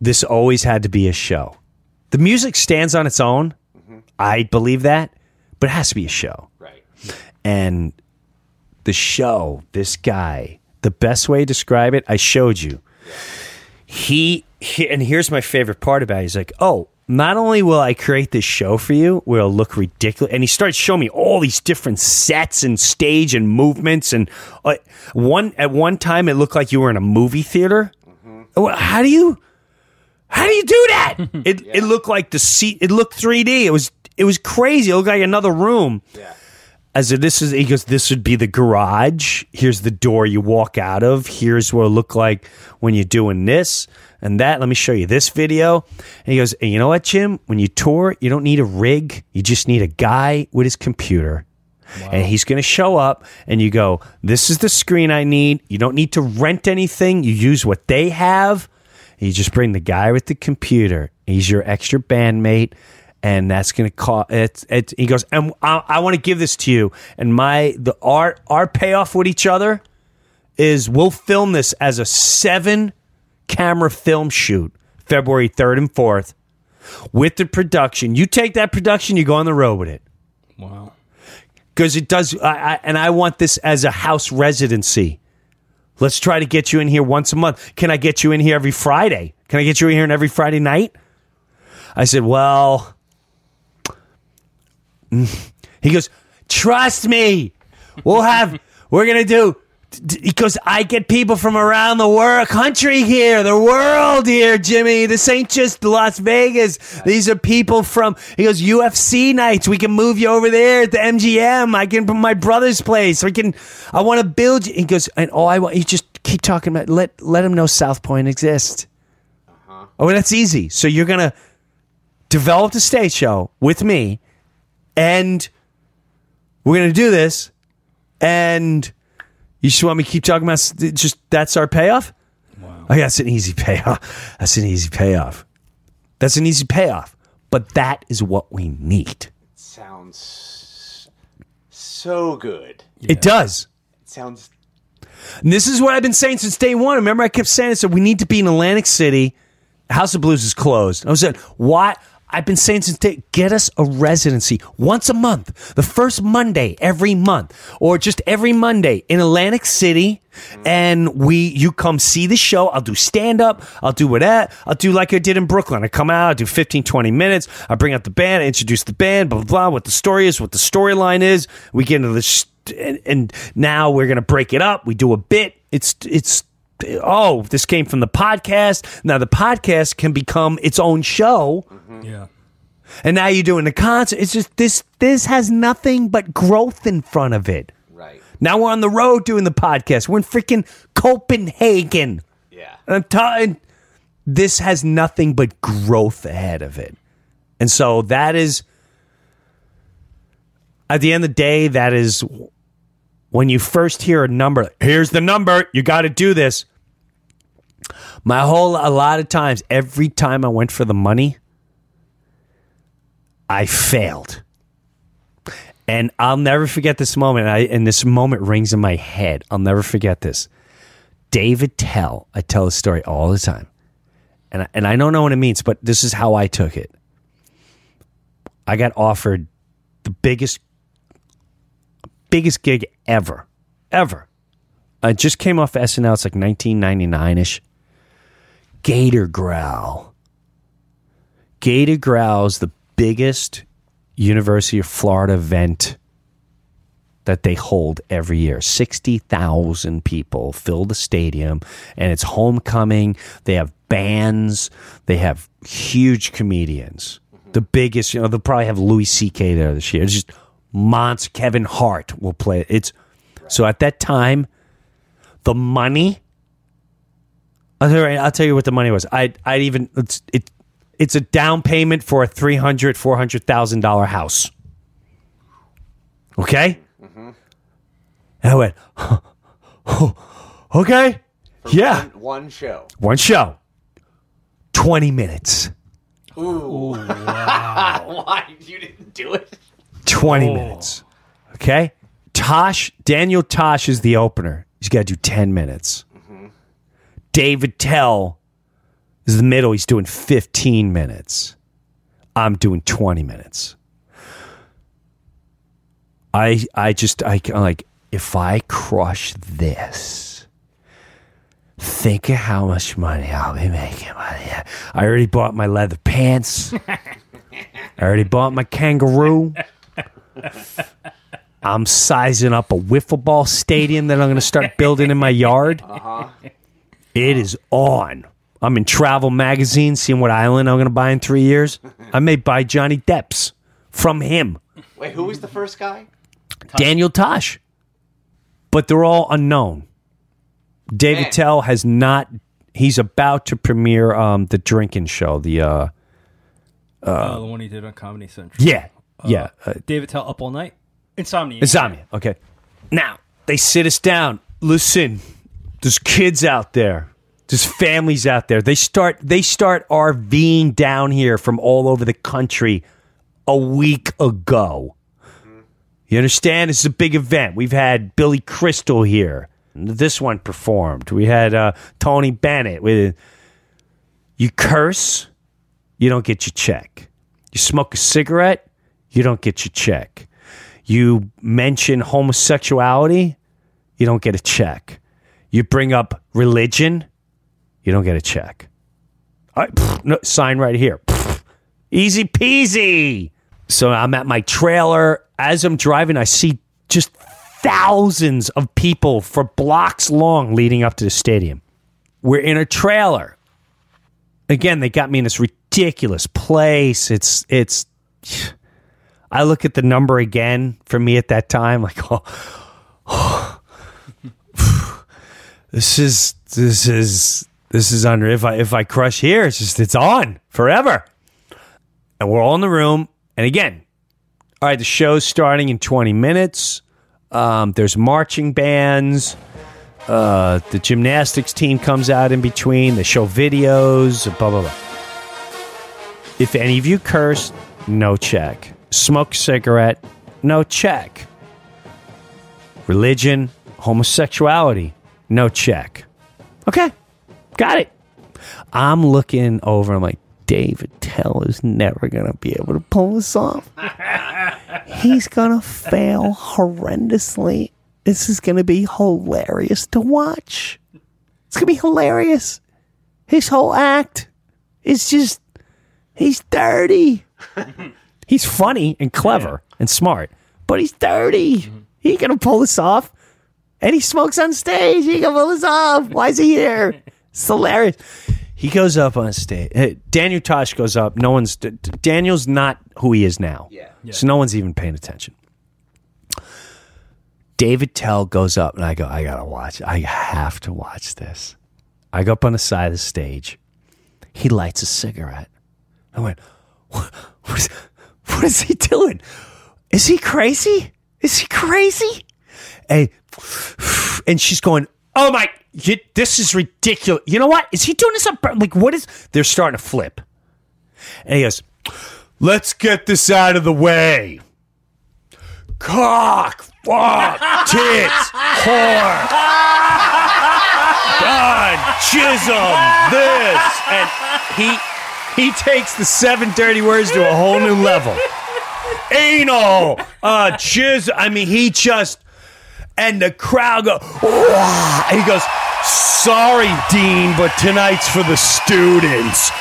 This always had to be a show. The music stands on its own. Mm-hmm. I believe that. But it has to be a show. Right. And the show, this guy, the best way to describe it, I showed you. Yeah. He and here's my favorite part about it. He's like, oh, not only will I create this show for you, where it'll look ridiculous. And he starts showing me all these different sets and stage and movements. And at one time, it looked like you were in a movie theater. Mm-hmm. How do you do that? It yeah. It looked like the seat. It looked 3D. It was crazy. It looked like another room. Yeah. He goes, this would be the garage. Here's the door you walk out of. Here's what it looked like when you're doing this and that. Let me show you this video. And he goes, hey, you know what, Jim? When you tour, you don't need a rig. You just need a guy with his computer. Wow. And he's going to show up and you go, this is the screen I need. You don't need to rent anything. You use what they have. And you just bring the guy with the computer. He's your extra bandmate. And that's going to cost it. He goes, and I want to give this to you. And our payoff with each other is we'll film this as a 7-camera film shoot, February 3rd and 4th, with the production. You take that production, you go on the road with it. Wow. Because it does, and I want this as a house residency. Let's try to get you in here once a month. Can I get you in here every Friday? Can I get you in here every Friday night? I said, well... He goes, trust me, we're going to do, because I get people from around the world, country here, the world here, Jimmy. This ain't just Las Vegas. These are people from, he goes, UFC nights. We can move you over there at the MGM. I can put my brother's place. I want to build you. He goes, and all I want, you just keep talking about, let him know South Point exists. Uh-huh. Oh, that's easy. So you're going to develop the stage show with me. And we're going to do this. And you just want me to keep talking about just that's our payoff? Wow. Okay, that's an easy payoff. That's an easy payoff. But that is what we need. It sounds so good. Yeah. It does. It sounds. And this is what I've been saying since day one. Remember, I kept saying this, that we need to be in Atlantic City. House of Blues is closed. I was like, what? I've been saying since day, get us a residency once a month, the first Monday every month, or just every Monday in Atlantic City, and you come see the show. I'll do stand-up, I'll do whatever, I'll do like I did in Brooklyn. I come out, I do 15, 20 minutes, I bring out the band, I introduce the band, blah, blah, blah, what the story is, what the storyline is, we get into this, and now we're going to break it up, we do a bit, it's oh, this came from the podcast. Now the podcast can become its own show. Mm-hmm. Yeah. And now you're doing the concert. It's just this has nothing but growth in front of it. Right. Now we're on the road doing the podcast. We're in freaking Copenhagen. Yeah. And I'm this has nothing but growth ahead of it. And so that is, at the end of the day, that is when you first hear a number, here's the number, you got to do this. A lot of times, every time I went for the money, I failed. And I'll never forget this moment. And this moment rings in my head. I'll never forget this. David Tell, I tell this story all the time. And I don't know what it means, but this is how I took it. I got offered the biggest gig ever. I just came off SNL. It's like 1999-ish. Gator Growl. Gator Growl is the biggest University of Florida event that they hold every year. 60,000 people fill the stadium, and it's homecoming. They have bands. They have huge comedians. The biggest, they'll probably have Louis C.K. there this year. It's just Monts, Kevin Hart will play it. So at that time, the money. I'll tell you what the money was. It's a down payment for a $300,000-$400,000 house. Okay, And I went, okay. For yeah. One show. One show. 20 minutes. Ooh. Wow. Why? You didn't do it? 20 minutes. Okay. Tosh, Daniel Tosh is the opener. He's got to do 10 minutes. Mm-hmm. David Tell is the middle. He's doing 15 minutes. I'm doing 20 minutes. I'm like, if I crush this, think of how much money I'll be making. I already bought my leather pants. I already bought my kangaroo. I'm sizing up a wiffle ball stadium that I'm going to start building in my yard. Uh-huh. It is on. I'm in Travel Magazine, seeing what island I'm going to buy in 3 years. I may buy Johnny Depp's from him. Wait, who was the first guy? Daniel Tosh. But they're all unknown. David Tell has not. He's about to premiere the drinking show. The one he did on Comedy Central. Yeah. David Tell Up All Night. Insomnia. Okay. Now they sit us down. Listen, there's kids out there. There's families out there. They start RVing down here from all over the country a week ago. Mm-hmm. You understand? This is a big event. We've had Billy Crystal here. This one performed. We had Tony Bennett. You curse, you don't get your check. You smoke a cigarette, you don't get your check. You mention homosexuality, you don't get a check. You bring up religion, you don't get a check. Sign right here. Easy peasy. So I'm at my trailer. As I'm driving, I see just thousands of people for blocks long leading up to the stadium. We're in a trailer. Again, they got me in this ridiculous place. It's. I look at the number again for me at that time, like, this is under. If I crush here, it's on forever. And we're all in the room. And again, all right, the show's starting in 20 minutes. There's marching bands. The gymnastics team comes out in between. They show videos, blah, blah, blah. If any of you curse, no check. Smoke cigarette, no check. Religion, homosexuality, no check. Okay, got it. I'm looking over. I'm like, David Tell is never going to be able to pull this off. He's going to fail horrendously. This is going to be hilarious to watch. It's going to be hilarious. His whole act is just, he's dirty. He's funny and clever and smart, but he's dirty. He ain't going to pull this off. And he smokes on stage. He ain't going to pull this off. Why is he here? It's hilarious. He goes up on stage. Daniel Tosh goes up. No one's. Daniel's not who he is now. Yeah. So no one's even paying attention. David Tell goes up, and I go, I gotta watch. I have to watch this. I go up on the side of the stage. He lights a cigarette. I went, what is he doing? Is he crazy? And she's going, oh my. This is ridiculous. You know what? Is he doing this on purpose? Like, what is... They're starting to flip. And he goes, let's get this out of the way. Cock, fuck, tits, whore, God, chism, this. And he takes the 7 dirty words to a whole new level. Anal, chism. I mean, he just... And the crowd goes, oh, he goes, sorry, Dean, but tonight's for the students.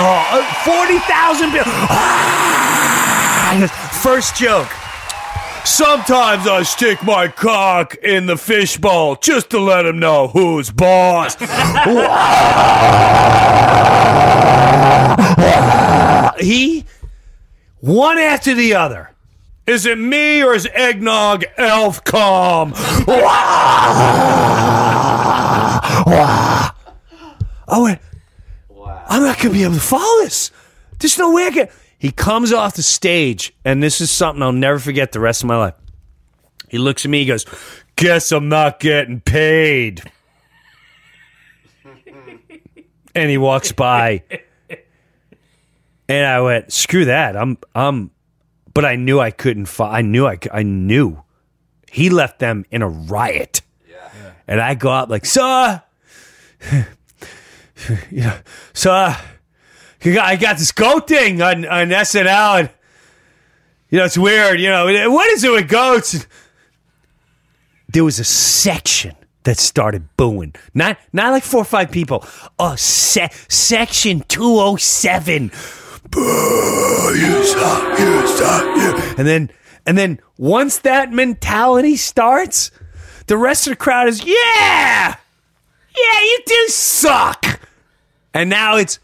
Oh, 40,000 people. First joke. Sometimes I stick my cock in the fishbowl just to let him know who's boss. He, one after the other. Is it me or is eggnog elf calm? I went, wow. I'm not going to be able to follow this. There's no way I can. He comes off the stage, and this is something I'll never forget the rest of my life. He looks at me, he goes, "Guess I'm not getting paid." And he walks by. And I went, "Screw that." But I knew I couldn't fight. I knew. He left them in a riot. Yeah. And I go up like, "Sir, you know, sir, I got this goat thing on SNL, and you know it's weird. You know what is it with goats?" And there was a section that started booing. Not like 4 or 5 people. Section 207. Boo! You suck! You suck! You. And then once that mentality starts, the rest of the crowd is yeah, you do suck. And now it's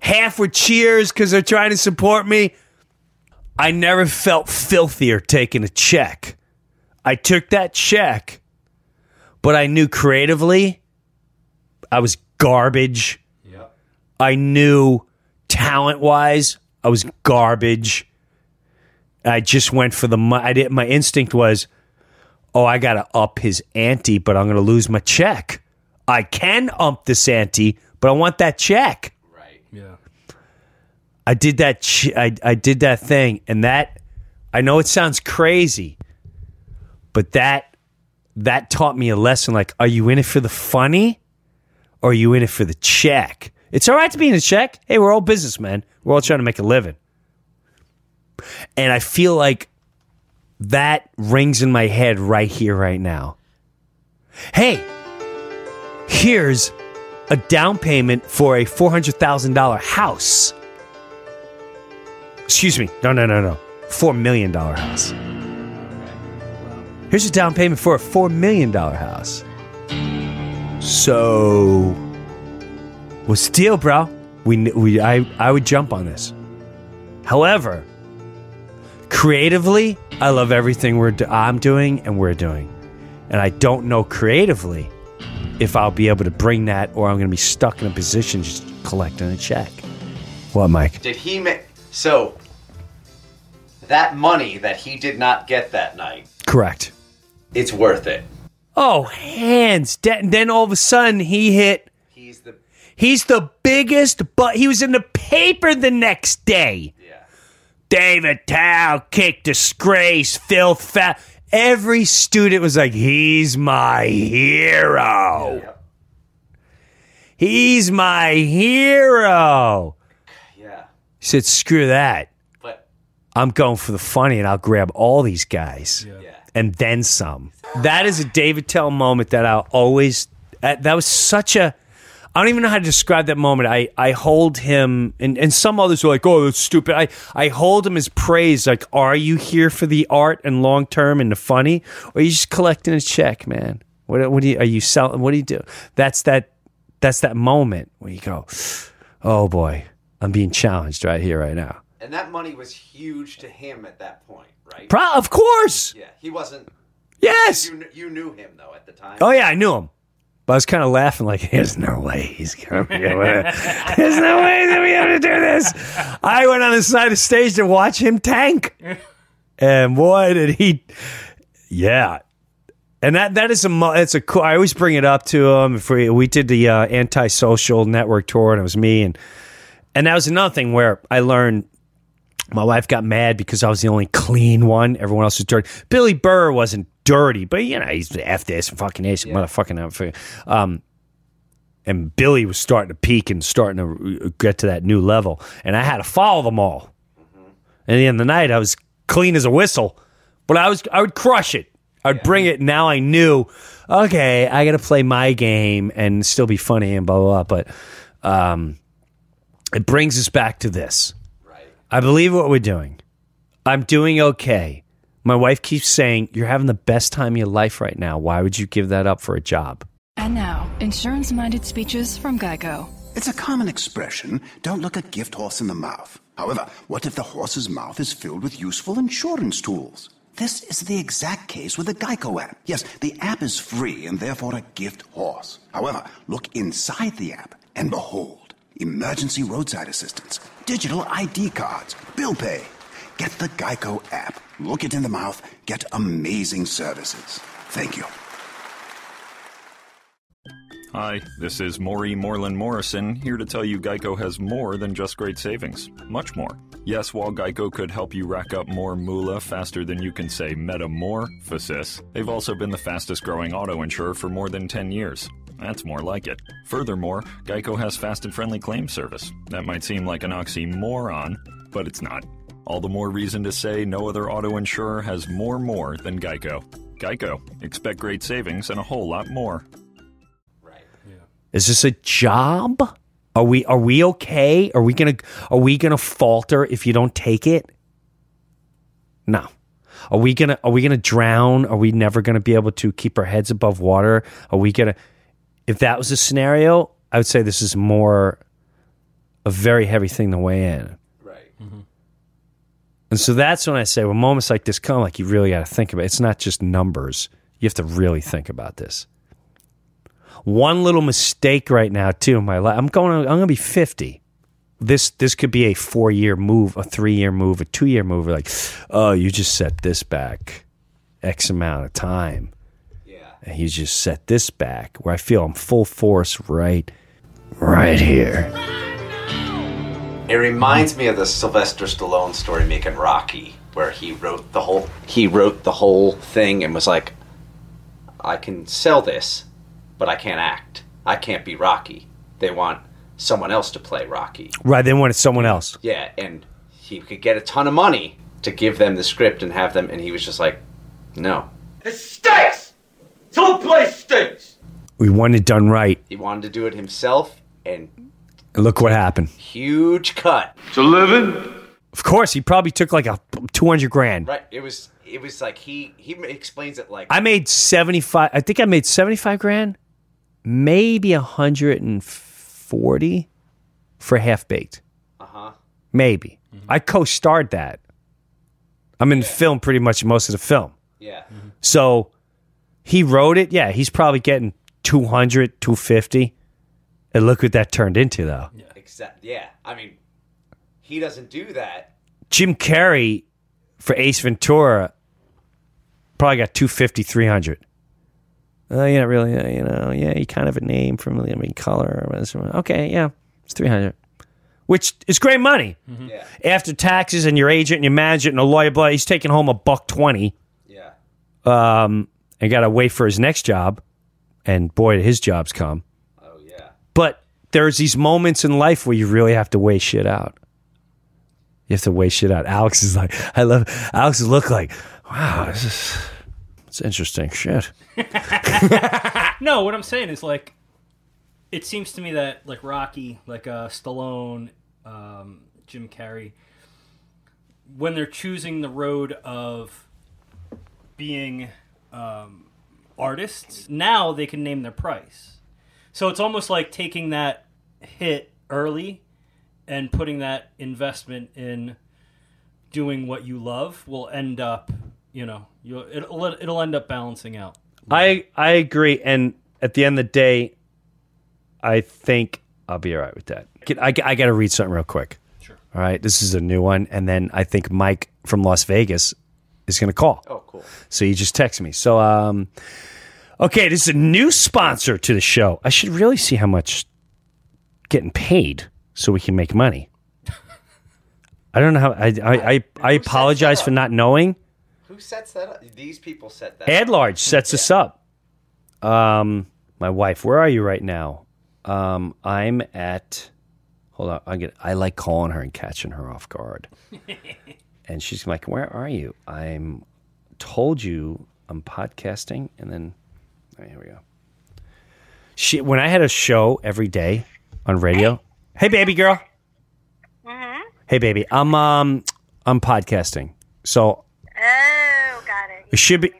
half with cheers because they're trying to support me. I never felt filthier taking a check. I took that check, but I knew creatively I was garbage. Yep. I knew talent-wise I was garbage. I just went for the money. My instinct was, I got to up his ante, but I'm going to lose my check. I can ump this ante, but I want that check. Right. Yeah. I did that. I did that thing, and that. I know it sounds crazy, but that taught me a lesson. Like, are you in it for the funny, or are you in it for the check? It's all right to be in a check. Hey, we're all businessmen. We're all trying to make a living. And I feel like that rings in my head right here, right now. Hey. Here's a down payment for a $400,000 house. Excuse me. No. $4 million house. Here's a down payment for a $4 million house. So, what's the deal, bro? I would jump on this. However, creatively, I love everything I'm doing and we're doing. And I don't know creatively if I'll be able to bring that, or I'm going to be stuck in a position just collecting a check. What, Mike? Did he make... So, that money that he did not get that night... Correct. It's worth it. Oh, hands. Then all of a sudden, he hit... He's the biggest... But he was in the paper the next day. Yeah. David Tao, kick, disgrace, filth, fat... Every student was like, "He's my hero. Yeah. He's my hero." Yeah. He said, "Screw that. But I'm going for the funny, and I'll grab all these guys." Yeah. And then some. That is a David Tell moment that I'll always... That was such a... I don't even know how to describe that moment. I hold him, and some others are like, "Oh, that's stupid." I hold him as praise, like, are you here for the art and long-term and the funny? Or are you just collecting a check, man? What do you do? That's that moment where you go, "Oh boy, I'm being challenged right here, right now." And that money was huge to him at that point, right? Of course. Yeah, he wasn't. Yes. You knew him, though, at the time. Oh yeah, I knew him. But I was kind of laughing like, there's no way he's going to be able to. There's no way that we have to do this. I went on the side of the stage to watch him tank. And boy, did he. Yeah. And that is a cool. I always bring it up to him. If we did the Antisocial Network tour, and it was me. And that was another thing where I learned my wife got mad because I was the only clean one. Everyone else was dirty. Billy Burr wasn't dirty, but you know, he's F this and fucking this and motherfucking outfit. And Billy was starting to peak and starting to get to that new level, and I had to follow them all. Mm-hmm. And at the end of the night, I was clean as a whistle, but I would crush it. I'd bring it. Now I knew, okay, I got to play my game and still be funny and blah blah blah. But it brings us back to this. Right. I believe what we're doing. I'm doing okay. My wife keeps saying, "You're having the best time of your life right now. Why would you give that up for a job?" And now, insurance-minded speeches from Geico. It's a common expression, "Don't look a gift horse in the mouth." However, what if the horse's mouth is filled with useful insurance tools? This is the exact case with the Geico app. Yes, the app is free and therefore a gift horse. However, look inside the app and behold, emergency roadside assistance, digital ID cards, bill pay. Get the Geico app. Look it in the mouth. Get amazing services. Thank you. Hi, this is Maury Moreland Morrison here to tell you Geico has more than just great savings. Much more. Yes, while Geico could help you rack up more moolah faster than you can say metamorphosis, they've also been the fastest growing auto insurer for more than 10 years. That's more like it. Furthermore, Geico has fast and friendly claim service. That might seem like an oxymoron, but it's not. All the more reason to say no other auto insurer has more than Geico. Geico. Expect great savings and a whole lot more. Is this a job? Are we okay? Are we gonna falter if you don't take it? No. Are we gonna drown? Are we never gonna be able to keep our heads above water? If that was the scenario, I would say this is more a very heavy thing to weigh in. Right. Mm-hmm. And so that's when I say when moments like this come, like you really gotta think about it. It's not just numbers. You have to really think about this. One little mistake right now, too, in my life. I'm going to be 50. This could be a 4-year move, a 3-year move, a 2-year move. Like, oh, you just set this back X amount of time. Yeah. And you just set this back where I feel I'm full force right here. It reminds me of the Sylvester Stallone story making Rocky, where he wrote the whole thing and was like, I can sell this. But I can't act. I can't be Rocky. They want someone else to play Rocky. Right, they wanted someone else. Yeah, and he could get a ton of money to give them the script and have them, and he was just like, no. It stinks! This whole place stinks! We wanted it done right. He wanted to do it himself, and look what happened. Huge cut. It's a living. Of course, he probably took like a $200,000. Right, it was like he explains it like. I think I made $75,000. Maybe 140 for Half Baked. Uh-huh. Maybe. Mm-hmm. I co-starred that. I'm in the film pretty much most of the film. Yeah. Mm-hmm. So he wrote it. Yeah, he's probably getting 200, 250. And look what that turned into, though. Yeah. Yeah. I mean, he doesn't do that. Jim Carrey for Ace Ventura probably got 250, 300. You're not really, you kind of a name from Living Color. Okay, yeah, it's 300, which is great money. Mm-hmm. Yeah. After taxes and your agent and your manager and a lawyer, blah, he's taking home $120. Yeah. And got to wait for his next job. And boy, did his jobs come. Oh, yeah. But there's these moments in life where you really have to weigh shit out. You have to weigh shit out. Alex is like, I love, Alex look like, wow, this is... It's interesting shit. No, what I'm saying is like, it seems to me that like Rocky, like Stallone, Jim Carrey, when they're choosing the road of being artists, now they can name their price. So it's almost like taking that hit early and putting that investment in doing what you love will end up, it'll end up balancing out. I agree, and at the end of the day, I think I'll be all right with that. I got to read something real quick. Sure. All right, this is a new one, and then I think Mike from Las Vegas is going to call. Oh, cool. So you just text me. So, okay, this is a new sponsor to the show. I should really see how much getting paid so we can make money. I don't know how. I apologize for not knowing. Who sets that up? These people set that up. AdLarge sets us up. My wife, where are you right now? I'm at... Hold on. I like calling her and catching her off guard. And she's like, where are you? I'm told you I'm podcasting. And then... All right, here we go. When I had a show every day on radio... Hey, baby girl. Mm-hmm. Hey, baby. I'm podcasting. So... It should be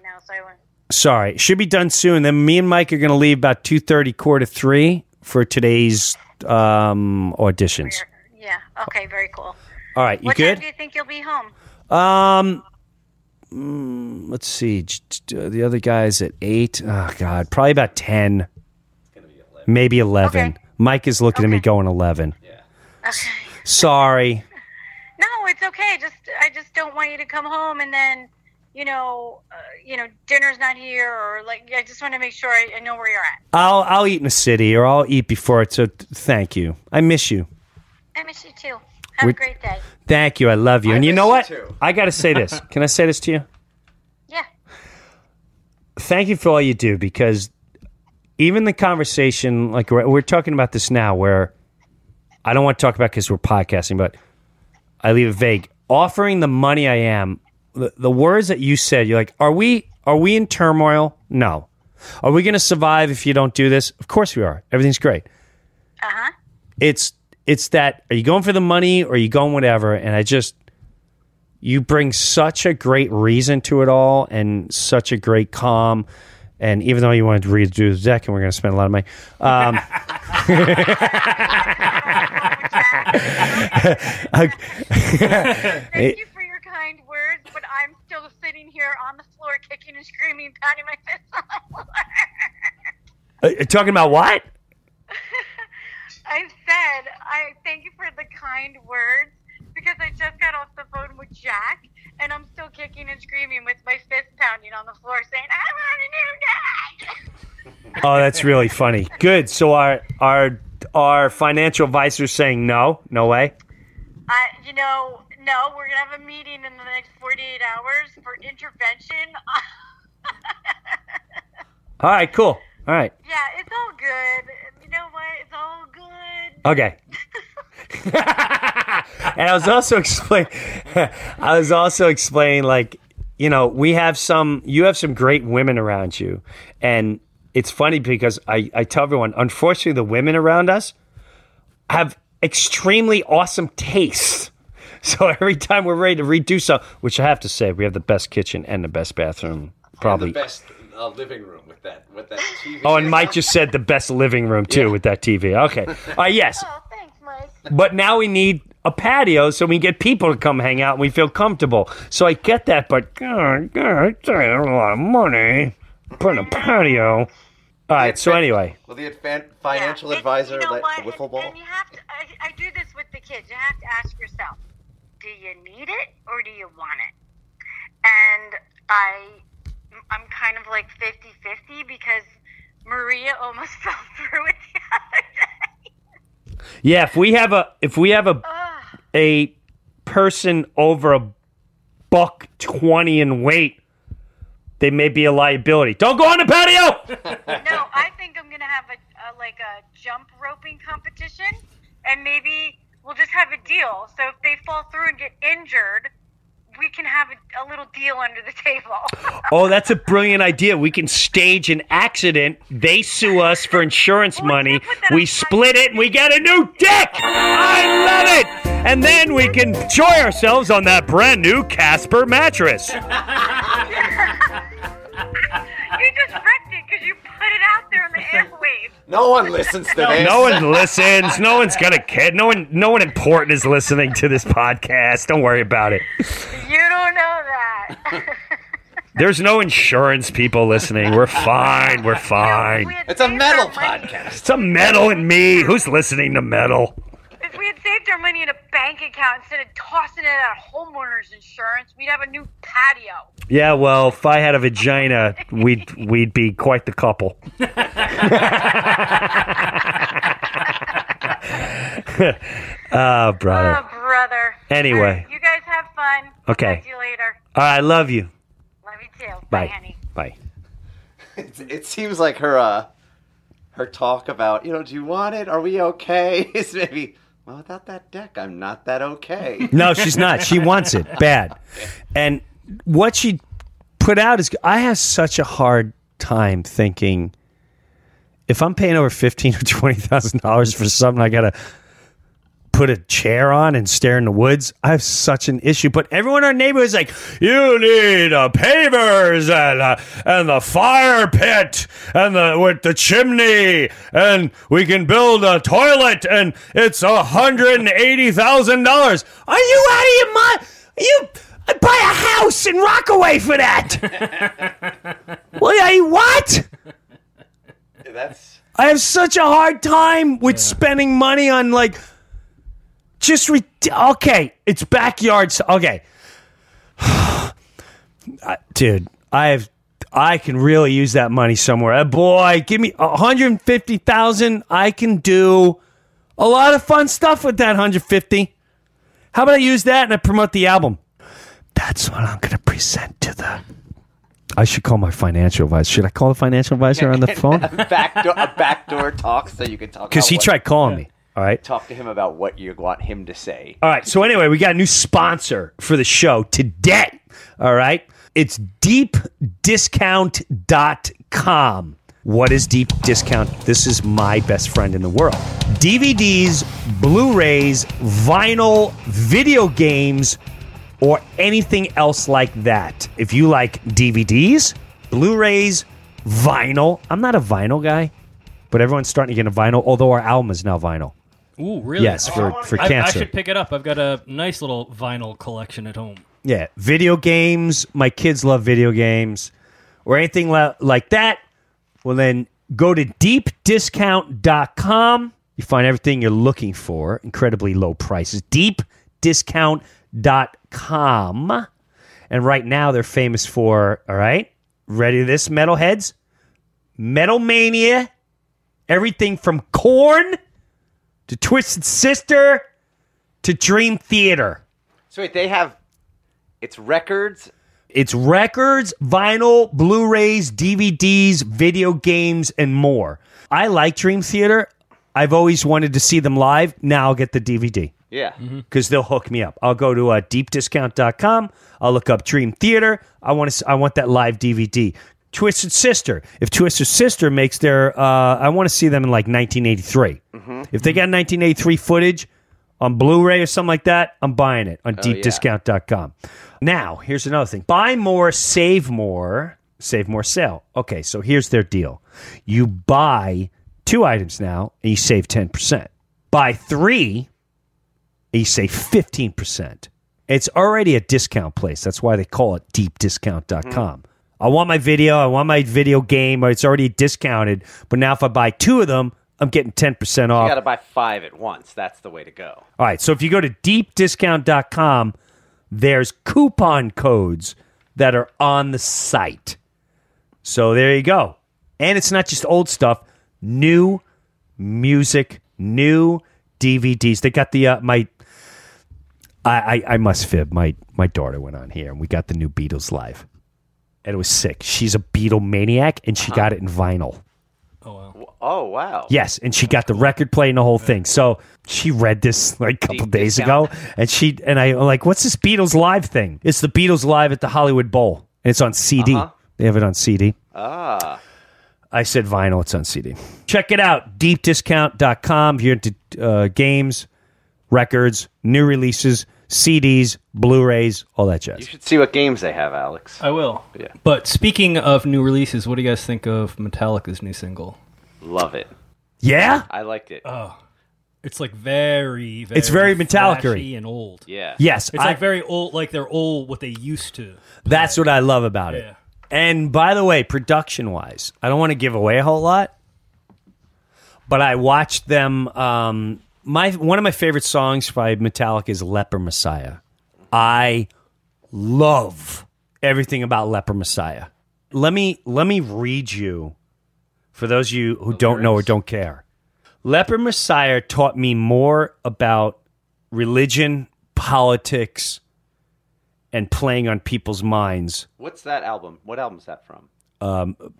done soon. Then me and Mike are going to leave about 2:30, 2:45 for today's auditions. Yeah. Okay. Very cool. All right. You good? What time do you think you'll be home? Let's see. The other guy's at 8. Oh God, probably about 10. It's gonna be 11. Maybe 11. Okay. Mike is looking at me going 11. Yeah. Okay. Sorry. No, it's okay. I just don't want you to come home and then, dinner's not here, or I just want to make sure I know where you're at. I'll eat in the city, or I'll eat before it. So thank you. I miss you. I miss you too. Have a great day. Thank you. I love you. And you know what? Too. I got to say this. Can I say this to you? Yeah. Thank you for all you do, because even the conversation, like we're talking about this now, where I don't want to talk about because we're podcasting, but I leave it vague. Offering the money I am. The words that you said, you're like, are we in turmoil? No. Are we going to survive if you don't do this? Of course we are. Everything's great. Uh-huh. It's that, are you going for the money, or are you going whatever? And you bring such a great reason to it all, and such a great calm. And even though you wanted to redo the deck and we're going to spend a lot of money. Thank you for your kind words, but I'm still sitting here on the floor kicking and screaming, pounding my fist on the floor. Talking about what? I said, I thank you for the kind words, because I just got off the phone with Jack, and I'm still kicking and screaming with my fist pounding on the floor saying, I want a new dad. Oh, that's really funny. Good. So our financial advisor saying no way? No, we're going to have a meeting in the next 48 hours for intervention. All right, cool. All right. Yeah, it's all good. You know what? It's all good. Okay. And I was also explaining, you have some great women around you. And it's funny because I tell everyone, unfortunately, the women around us have extremely awesome taste. So every time we're ready to redo something, which I have to say, we have the best kitchen and the best bathroom, probably. And the best living room with that TV. Oh, and Mike just said the best living room, too, with that TV. Okay. Yes. Oh, thanks, Mike. But now we need a patio so we can get people to come hang out and we feel comfortable. So I get that, but God, I tell you, that's a lot of money. Putting a patio. All right, so anyway. Well, the financial advisor, the wiffle ball. And you have to, I do this with the kids. You have to ask yourself, do you need it or do you want it? And I'm kind of like 50-50, because Maria almost fell through it the other day. Yeah, if we have a person over $120 in weight, they may be a liability. Don't go on the patio! No, I think I'm going to have a jump roping competition, and maybe we'll just have a deal. So if they fall through and get injured, we can have a little deal under the table. Oh, that's a brilliant idea. We can stage an accident. They sue us for insurance money. We split it and we get a new dick. I love it. And then we can enjoy ourselves on that brand new Casper mattress. You just wrecked it because you put it out there in the airwaves. No one listens to this. No one listens. No one's got a kid. No one important is listening to this podcast. Don't worry about it. You don't know that. There's no insurance people listening. We're fine. We're fine. It's a metal podcast. It's a metal in me. Who's listening to metal? If we had saved our money in a bank account instead of tossing it at homeowners insurance, we'd have a new patio. Yeah, well, if I had a vagina, we'd be quite the couple. Oh, brother. Oh, brother. Anyway. Right, you guys have fun. Okay. Talk to you later. All right, love you. Love you too. Bye, honey. Bye. It seems like her talk about, do you want it? Are we okay? Is maybe... Well, without that deck, I'm not that okay. No, she's not. She wants it bad. And what she put out is, I have such a hard time thinking, if I'm paying over $15,000 or $20,000 for something, I got to put a chair on and stare in the woods. I have such an issue. But everyone in our neighborhood is like, you need pavers and the fire pit and with the chimney, and we can build a toilet, and it's $180,000. Are you out of your mind? I'd buy a house in Rockaway for that. What? I have such a hard time with spending money on Just okay. It's backyards. Okay, dude, I can really use that money somewhere. Boy, give me $150,000. I can do a lot of fun stuff with that $150,000. How about I use that and I promote the album? That's what I'm going to present to the. I should call my financial advisor. Should I call the financial advisor on the phone? a backdoor talk so you can talk. Because he tried calling me. All right. Talk to him about what you want him to say. All right. So anyway, we got a new sponsor for the show today. All right. It's deepdiscount.com. What is Deep Discount? This is my best friend in the world. DVDs, Blu-rays, vinyl, video games, or anything else like that. If you like DVDs, Blu-rays, vinyl. I'm not a vinyl guy, but everyone's starting to get a vinyl, although our album is now vinyl. Ooh, really? Yes, for cancer. I should pick it up. I've got a nice little vinyl collection at home. Yeah, video games. My kids love video games. Or anything like that. Well, then go to deepdiscount.com. You find everything you're looking for. Incredibly low prices. Deepdiscount.com. And right now they're famous for, all right, ready this, metalheads? Metal Mania. Everything from Korn to Twisted Sister to Dream Theater. So wait, they have... It's records, vinyl, Blu-rays, DVDs, video games, and more. I like Dream Theater. I've always wanted to see them live. Now I'll get the DVD. Yeah. Because they'll hook me up. I'll go to deepdiscount.com. I'll look up Dream Theater. I want that live DVD. Twisted Sister. If Twisted Sister makes their... I want to see them in like 1983. Mm-hmm. If they got 1983 footage on Blu-ray or something like that, I'm buying it on deepdiscount.com. Now, here's another thing. Buy more, save more. Save more, sale. Okay, so here's their deal. You buy 2 items now, and you save 10%. Buy 3, and you save 15%. It's already a discount place. That's why they call it deepdiscount.com. Mm-hmm. I want my video. I want my video game. It's already discounted. But now if I buy 2 of them, I'm getting 10% off. You got to buy 5 at once. That's the way to go. All right. So if you go to deepdiscount.com, there's coupon codes that are on the site. So there you go. And it's not just old stuff. New music, new DVDs. They got the I must fib. My daughter went on here and we got the new Beatles live. And it was sick. She's a Beatle maniac, and she got it in vinyl. Oh, wow. Yes, and she got the record play and the whole thing. So she read this like a couple days ago, and I'm like, what's this Beatles live thing? It's the Beatles live at the Hollywood Bowl, and it's on CD. Uh-huh. They have it on CD. Ah. I said vinyl, it's on CD. Check it out, deepdiscount.com. If you're into games, records, new releases, CDs, Blu-rays, all that jazz. You should see what games they have, Alex. I will. Yeah. But speaking of new releases, what do you guys think of Metallica's new single? Love it. Yeah? I liked it. Oh. It's like very, very... It's very Metallica-y. And old. Yeah. Yes. It's like very old, like they're old, what they used to. That's what I love about it. Yeah. And by the way, production-wise, I don't want to give away a whole lot, but I watched them... One of my favorite songs by Metallica is Leper Messiah. I love everything about Leper Messiah. Let me read you, for those of you who don't know or don't care. Leper Messiah taught me more about religion, politics, and playing on people's minds. What's that album? What album is that from?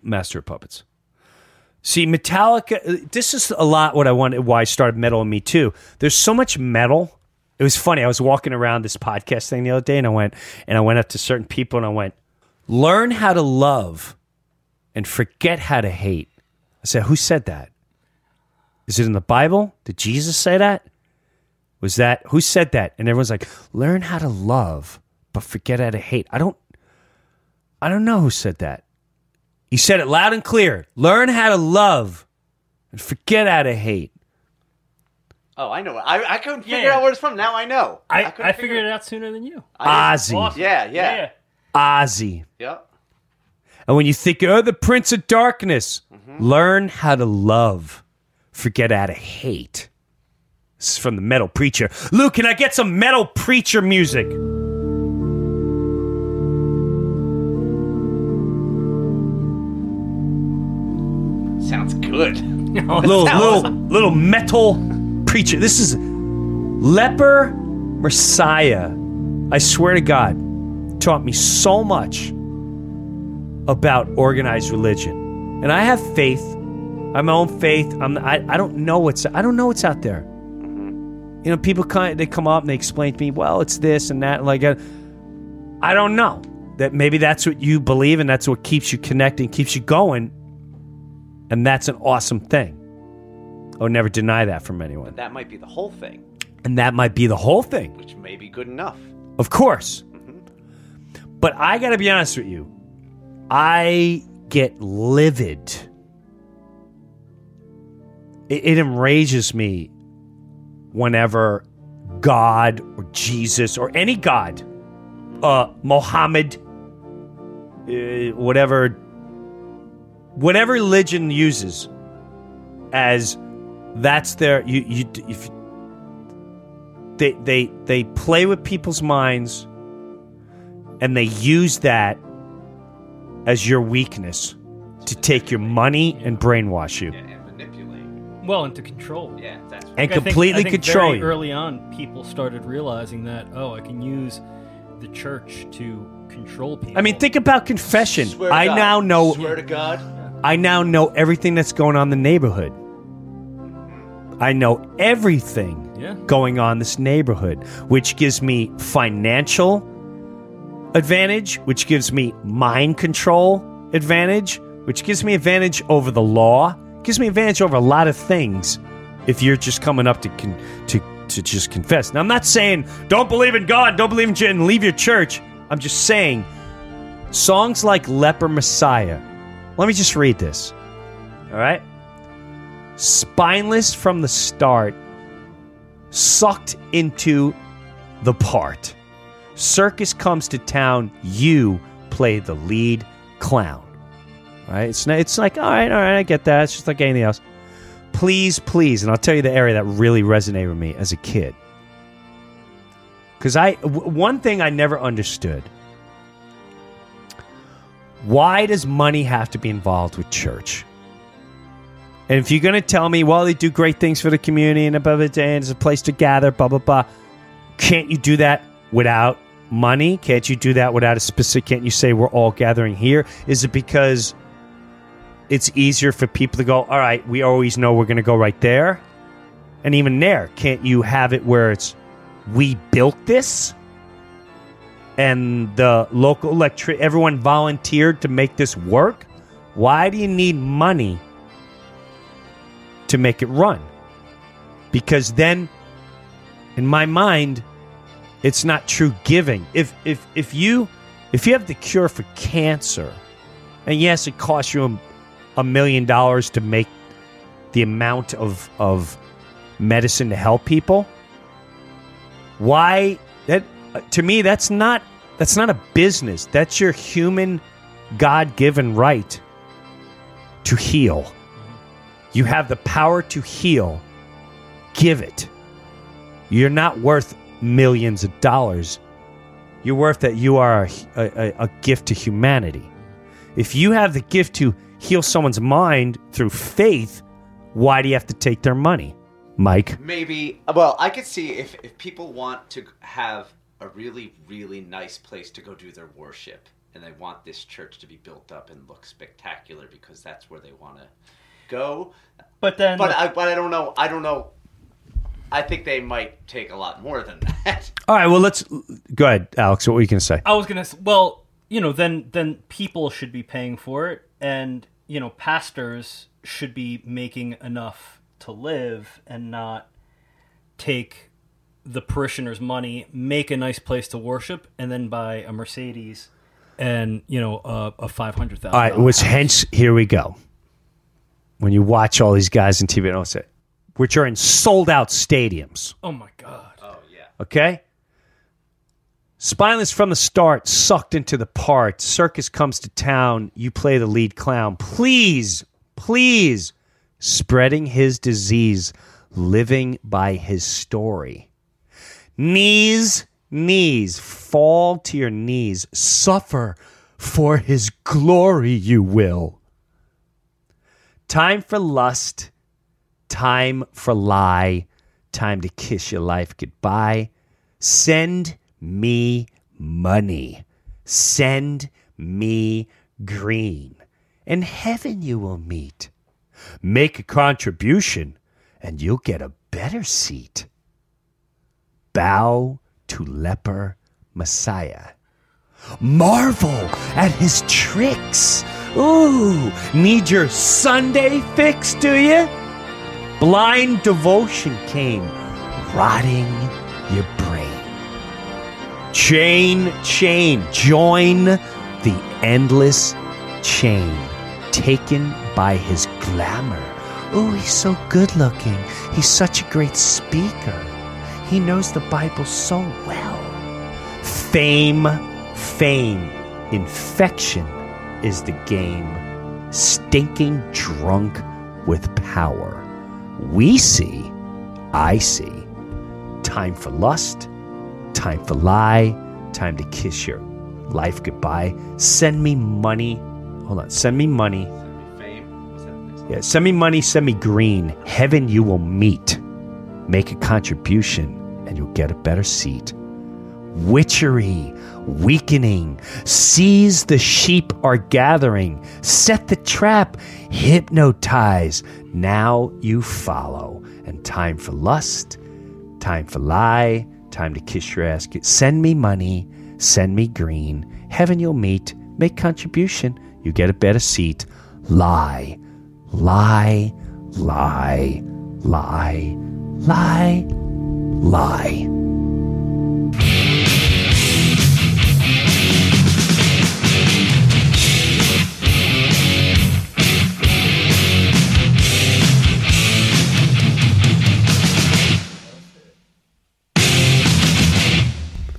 Master of Puppets. See, Metallica, this is a lot what I wanted, why I started Metal In Me too. There's so much metal. It was funny. I was walking around this podcast thing the other day, and I went up to certain people, and I went, learn how to love and forget how to hate. I said, who said that? Is it in the Bible? Did Jesus say that? Was that, who said that? And everyone's like, learn how to love, but forget how to hate. I don't know who said that. He said it loud and clear. Learn how to love and forget how to hate. Oh, I know. I couldn't figure out where it's from. Now I know. I figured it out sooner than you. Ozzy. Awesome. Yeah. Ozzy. Yep. And when you think, oh, the Prince of Darkness, learn how to love, forget how to hate. This is from the Metal Preacher. Luke, can I get some Metal Preacher music? Sounds good. Little Metal Preacher. This is Leper Messiah. I swear to God, taught me so much about organized religion. And I have faith. I have my own faith. I don't know what's out there. You know, people come up and they explain to me, well, it's this and that. Like, I don't know. That maybe that's what you believe and that's what keeps you connecting, keeps you going. And that's an awesome thing. I would never deny that from anyone. But that might be the whole thing. And that might be the whole thing. Which may be good enough. Of course. Mm-hmm. But I got to be honest with you. I get livid. It enrages me whenever God or Jesus or any God, Mohammed, whatever religion uses as that's their they play with people's minds and they use that as your weakness to take your money and brainwash you. Well, and to control. Yeah, that's right. And I think control very you. Early on, people started realizing that, oh, I can use the church to control people. I mean, think about confession. I now know everything that's going on in the neighborhood. I know everything going on in this neighborhood, which gives me financial advantage, which gives me mind control advantage, which gives me advantage over the law. Gives me advantage over a lot of things if you're just coming up to just confess. Now, I'm not saying don't believe in God, don't believe in Jesus, and leave your church. I'm just saying songs like Leper Messiah. Let me just read this. All right? Spineless from the start, sucked into the part. Circus comes to town, you play the lead clown. Right? It's like, all right, I get that. It's just like anything else. Please, please. And I'll tell you the area that really resonated with me as a kid. Because one thing I never understood. Why does money have to be involved with church? And if you're going to tell me, well, they do great things for the community and above it, and it's a place to gather, blah, blah, blah. Can't you do that without money? Can't you do that without a specific... Can't you say we're all gathering here? Is it because... it's easier for people to go, all right, we always know we're going to go right there. And even there, can't you have it where it's, we built this? And the local everyone volunteered to make this work? Why do you need money to make it run? Because then, in my mind, it's not true giving. If you have the cure for cancer, and yes, it costs you $1 million to make the amount of medicine to help people. Why that to me that's not a business. That's your human God-given right to heal. You have the power to heal. Give it. You're not worth millions of dollars. You're worth that you are a gift to humanity. If you have the gift to heal someone's mind through faith, why do you have to take their money, Mike? Maybe, well, I could see if people want to have a really, really nice place to go do their worship, and they want this church to be built up and look spectacular because that's where they want to go. But I don't know. I think they might take a lot more than that. All right. Well, go ahead, Alex. What were you going to say? I was going to. Well, you know, then people should be paying for it. And, you know, pastors should be making enough to live and not take the parishioners' money, make a nice place to worship, and then buy a Mercedes and, you know, a $500,000. All right, here we go. When you watch all these guys on TV, which are in sold-out stadiums. Oh, my God. Oh, yeah. Okay? Spineless from the start, sucked into the part. Circus comes to town. You play the lead clown. Please, please, spreading his disease living by his story. Knees, fall to your knees, suffer for his glory, you will. Time for lust, time for lie, time to kiss your life goodbye. Send me money, send me green, and heaven you will meet. Make a contribution, and you'll get a better seat. Bow to Leper Messiah. Marvel at his tricks. Ooh, need your Sunday fix, do you? Blind devotion came, rotting your brain. Chain, join the endless chain, taken by his glamour. Ooh, he's so good looking. He's such a great speaker. He knows the Bible so well. Fame, infection is the game. Stinking drunk with power. We see, I see. Time for lust, time for lie, time to kiss your life goodbye. Send me money. Hold on, send me money. Send me fame. What's that next? Yeah, send me money, send me green. Heaven you will meet. Make a contribution, and you'll get a better seat. Witchery, weakening, seize the sheep are gathering, set the trap, hypnotize. Now you follow. And time for lust, time for lie, time to kiss your ass. Send me money, send me green. Heaven you'll meet, make contribution, you get a better seat. Lie.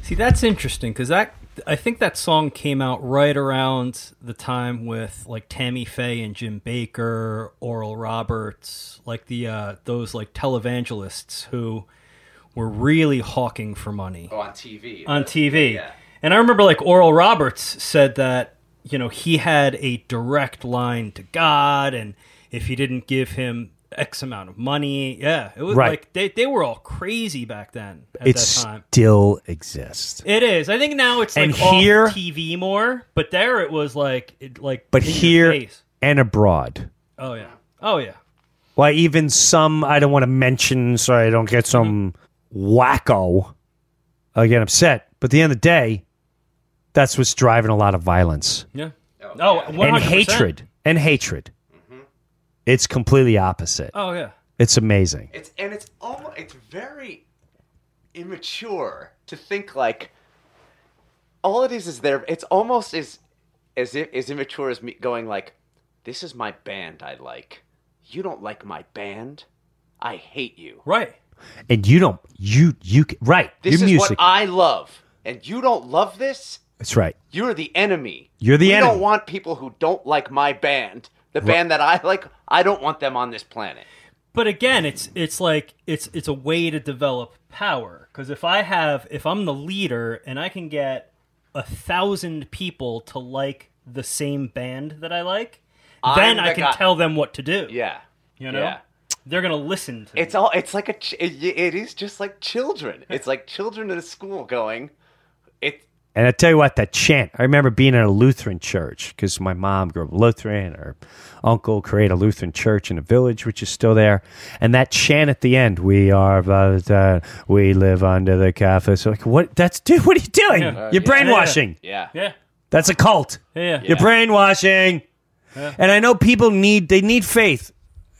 See, that's interesting because I think that song came out right around the time with like Tammy Faye and Jim Baker, Oral Roberts, like the those like televangelists who were really hawking for money. Oh, on TV. On TV. Yeah. And I remember like Oral Roberts said that, you know, he had a direct line to God, and if you didn't give him X amount of money. Yeah. It was right. Like they were all crazy back then at that time. It still exists. It is. I think now it's like here, off TV more, but there it was like but here and abroad. Oh yeah. Oh yeah. Why even some I don't want to mention so I don't get some wacko get upset. But at the end of the day, that's what's driving a lot of violence. Yeah. Oh, 100%. And hatred. It's completely opposite. Oh yeah, it's amazing. It's almost very immature to think like all it is there. It's almost as immature as me going like, "This is my band. I like. You don't like my band. I hate you." Right. And you don't. You right. This your is music. What I love, and you don't love this. That's right. You're the enemy. We don't want people who don't like my band. The band that I like, I don't want them on this planet. But again, it's a way to develop power. Because if I'm the leader and I can get 1,000 people to like the same band that I like, then I can tell them what to do. Yeah, you know, they're gonna listen to me. It's like it is just like children. It's like children at a school going. And I tell you what, that chant, I remember being in a Lutheran church because my mom grew up Lutheran, her uncle created a Lutheran church in a village, which is still there. And that chant at the end, we live under the Catholics. Like, what are you doing? Yeah. You're brainwashing. Yeah. That's a cult. Yeah. You're brainwashing. Yeah. And I know people need faith.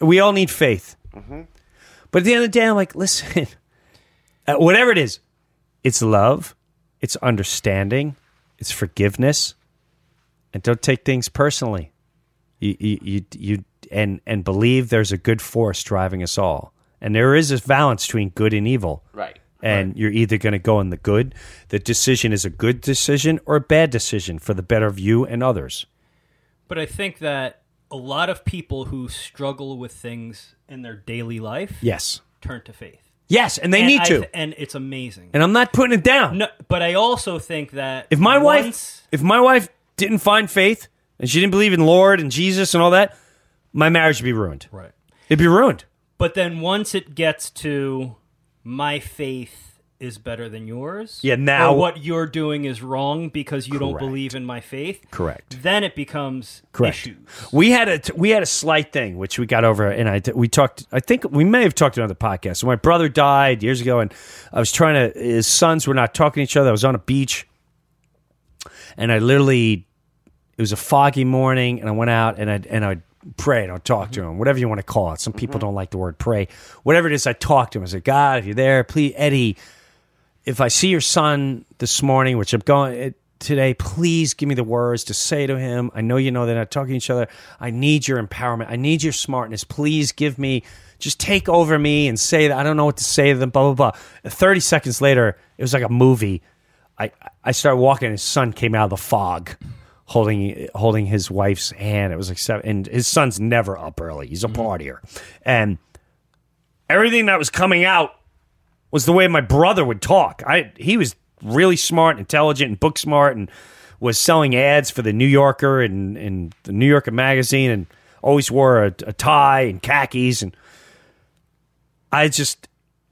We all need faith. Mm-hmm. But at the end of the day, I'm like, listen, whatever it is, it's love. It's understanding, it's forgiveness, and don't take things personally. You believe there's a good force driving us all, and there is a balance between good and evil. Right. And you're either going to go in the good. The decision is a good decision or a bad decision for the better of you and others. But I think that a lot of people who struggle with things in their daily life, yes, turn to faith. Yes, and they need to. And it's amazing. And I'm not putting it down. No, but I also think that if my wife didn't find faith and she didn't believe in Lord and Jesus and all that, my marriage would be ruined. Right. It'd be ruined. But then once it gets to my faith is better than yours. Yeah, now. Or what you're doing is wrong because you don't believe in my faith. Correct. Then it becomes issues. We had a slight thing, which we got over, and I think we may have talked on another podcast. So my brother died years ago, and I was trying to, his sons were not talking to each other. I was on a beach, and it was a foggy morning, and I went out, and I pray, don't talk to him, whatever you want to call it. Some people don't like the word pray. Whatever it is, I talk to him. I said, God, if you're there, please, Eddie, if I see your son this morning, which I'm going today, please give me the words to say to him. I know you know they're not talking to each other. I need your empowerment. I need your smartness. Please give me, just take over me and say that. I don't know what to say to them, blah, blah, blah. 30 seconds later, it was like a movie. I started walking and his son came out of the fog. Holding his wife's hand. It was like seven, and his son's never up early. He's a partier, and everything that was coming out was the way my brother would talk. He was really smart, intelligent, and book smart, and was selling ads for the New Yorker and the New Yorker magazine, and always wore a tie and khakis, and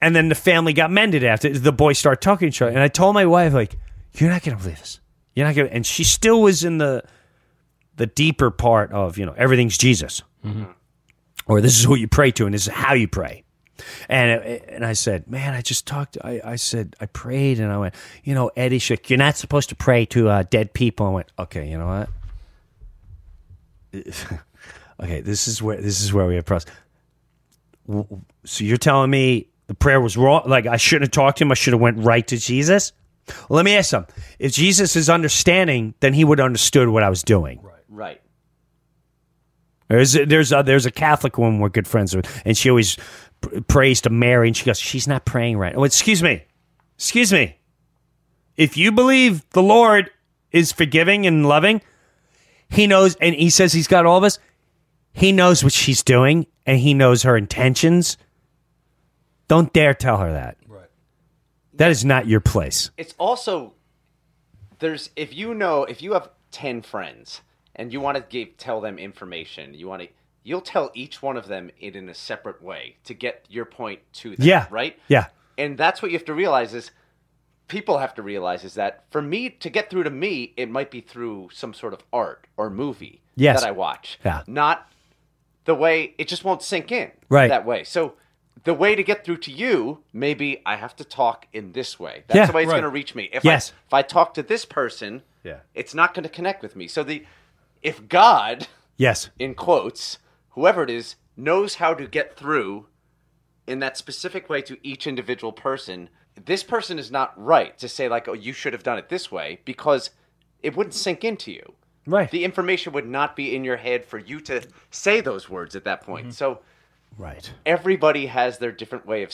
then the family got mended after the boys started talking to each other, and I told my wife, like, you're not gonna believe this. You're not gonna, and she still was in the deeper part of, everything's Jesus, or this is who you pray to, and this is how you pray. And I said, man, I just talked. I said I prayed, and I went, Eddie, you're not supposed to pray to dead people. I went, okay, you know what? Okay, this is where we have problems. So you're telling me the prayer was wrong? Like, I shouldn't have talked to him. I should have went right to Jesus. Well, let me ask something. If Jesus is understanding, then he would have understood what I was doing. Right. There's a Catholic woman we're good friends with, and she always prays to Mary, and she goes, she's not praying right. Oh, excuse me. If you believe the Lord is forgiving and loving, he knows, and he says he's got all of us, he knows what she's doing, and he knows her intentions. Don't dare tell her that. That is not your place. It's also, if you have 10 friends and you want to tell them information, you'll tell each one of them it in a separate way to get your point to them, right? Yeah. And that's what you have to realize is that for me, to get through to me, it might be through some sort of art or movie that I watch. Yeah. Not the way, it just won't sink in that way. So the way to get through to you, maybe I have to talk in this way. That's the way it's going to reach me. If I talk to this person, it's not going to connect with me. So if God, in quotes, whoever it is, knows how to get through in that specific way to each individual person, this person is not right to say, like, oh, you should have done it this way, because it wouldn't sink into you. Right. The information would not be in your head for you to say those words at that point. Mm-hmm. So... Right. Everybody has their different way of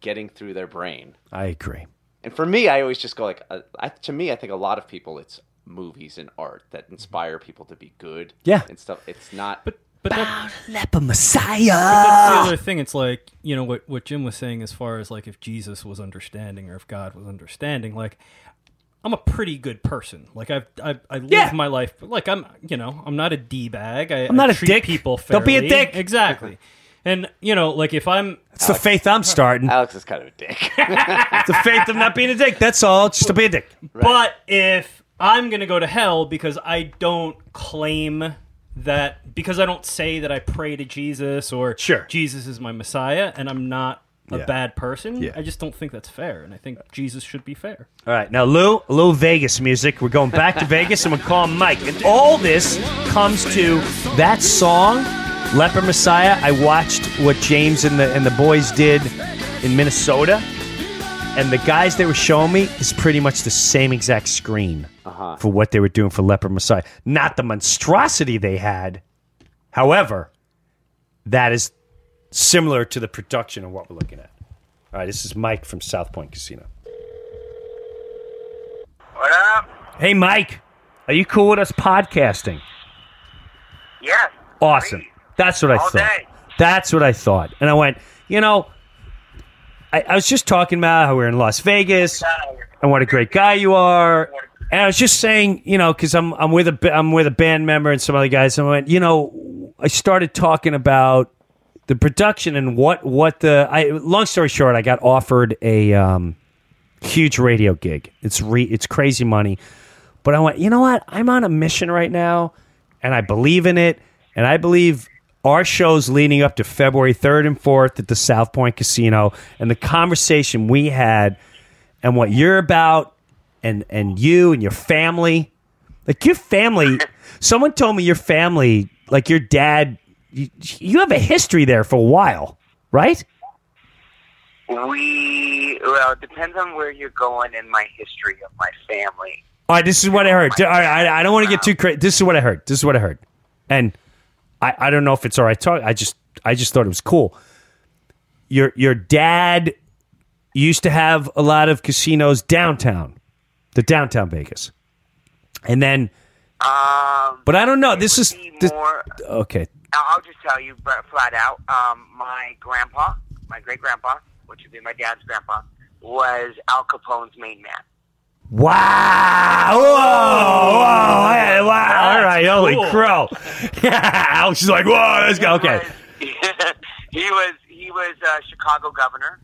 getting through their brain. I agree. And for me, I always just go I think a lot of people, it's movies and art that inspire people to be good. Yeah. And stuff. It's not. But Leper Messiah. But that's the other thing. It's like, what Jim was saying as far as if Jesus was understanding or if God was understanding. I'm a pretty good person. I live my life. I'm I'm not a d-bag. I'm not a treat dick. People fairly. Don't be a dick. Exactly. And, if I'm... It's Alex, the faith I'm starting. Alex is kind of a dick. It's the faith of not being a dick. That's all. Just to be a dick. Right. But if I'm going to go to hell because I don't claim that... Because I don't say that I pray to Jesus or Jesus is my Messiah and I'm not a bad person, I just don't think that's fair. And I think Jesus should be fair. All right. Now, Lou, a little Vegas music. We're going back to Vegas and we'll call Mike. And all this comes to that song... Leper Messiah. I watched what James and the boys did in Minnesota, and the guys they were showing me is pretty much the same exact screen for what they were doing for Leper Messiah. Not the monstrosity they had, however, that is similar to the production of what we're looking at. All right, this is Mike from South Point Casino. What up? Hey, Mike, are you cool with us podcasting? Yes. Awesome. Please. That's what I thought. And I went, I was just talking about how we're in Las Vegas and what a great guy you are. And I was just saying, you know, because I'm with a band member and some other guys. And I went, you know, I started talking about the production and long story short, I got offered a huge radio gig. It's crazy money. But I went, you know what? I'm on a mission right now, and I believe in it, and I believe our shows leading up to February 3rd and 4th at the South Point Casino, and the conversation we had, and what you're about, and you and your family. Like, your family, someone told me your family, like your dad, you have a history there for a while, right? Well, it depends on where you're going in my history of my family. All right, this is what I heard. All right, I don't want to get too crazy. This is what I heard. And I don't know if it's all right to talk. I just thought it was cool. Your dad used to have a lot of casinos downtown, the downtown Vegas. And then, but I don't know. Okay. I'll just tell you flat out. My great grandpa, which would be my dad's grandpa, was Al Capone's main man. Wow! Whoa! Whoa! Hey, wow! All right, holy crow! I was just like, whoa! Let's go. Okay. He was a Chicago governor,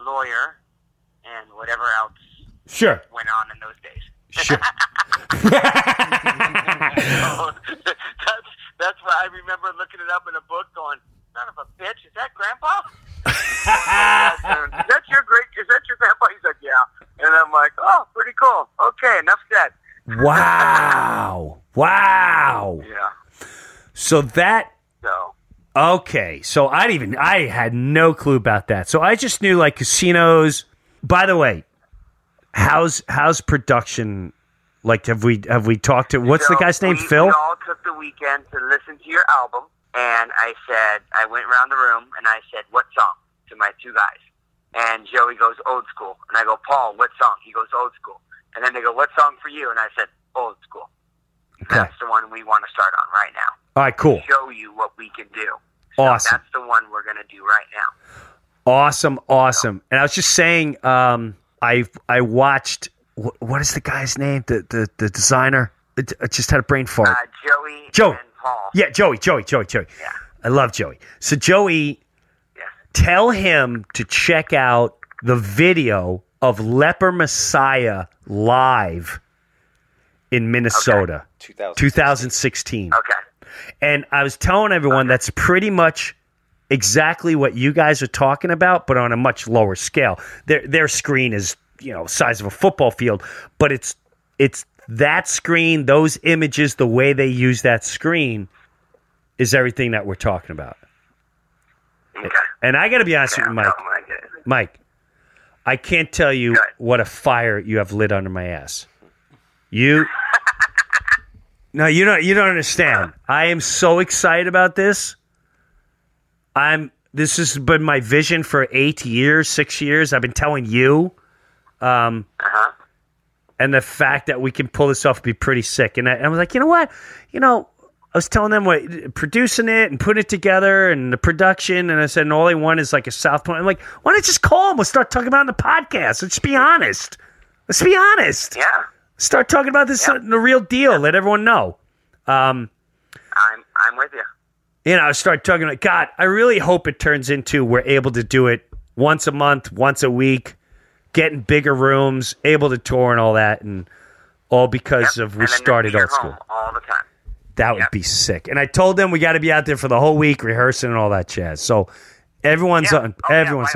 lawyer, and whatever else. Sure. Went on in those days. Sure. That's why I remember looking it up in a book, going, "Son of a bitch, is that Grandpa?" Is that your grandpa? He's like, yeah. And I'm like, oh, pretty cool. Okay, enough said. Wow. Yeah. Okay. So I had no clue about that. So I just knew, like, casinos. By the way, how's production? Like, have we talked to, what's the guy's name? Phil? We all took the weekend to listen to your album. And I went around the room and I said, what song? To my two guys. And Joey goes, old school. And I go, Paul, what song? He goes, old school. And then they go, what song for you? And I said, old school. Okay. That's the one we want to start on right now. All right, cool. Show you what we can do. So awesome. That's the one we're going to do right now. Awesome. And I was just saying, I watched, what is the guy's name? The designer? I just had a brain fart. Joey and Paul. Yeah, Joey. Yeah. I love Joey. So Joey... Tell him to check out the video of Leper Messiah live in Minnesota, okay. 2016. Okay. And I was telling everyone that's pretty much exactly what you guys are talking about, but on a much lower scale. Their screen is, you know, size of a football field, but it's that screen, those images, the way they use that screen is everything that we're talking about. Okay. And I got to be honest with you, Mike. Mike, I can't tell you what a fire you have lit under my ass. No, you don't understand. I am so excited about this. This has been my vision for 6 years. I've been telling you. And the fact that we can pull this off would be pretty sick. And I was like, you know what? You know, I was telling them what producing it and putting it together and the production, and I said, and all they want is like a South Point. I'm like, why don't you just call them? We'll start talking about it on the podcast. Let's be honest. Yeah. Start talking about this, the real deal. Yeah. Let everyone know. I'm with you. You know, I start talking like, God, I really hope it turns into we're able to do it once a month, once a week, getting bigger rooms, able to tour and all that, and all because of we started old school. All the time. That would be sick. And I told them we got to be out there for the whole week rehearsing and all that jazz. So everyone's on board. Means,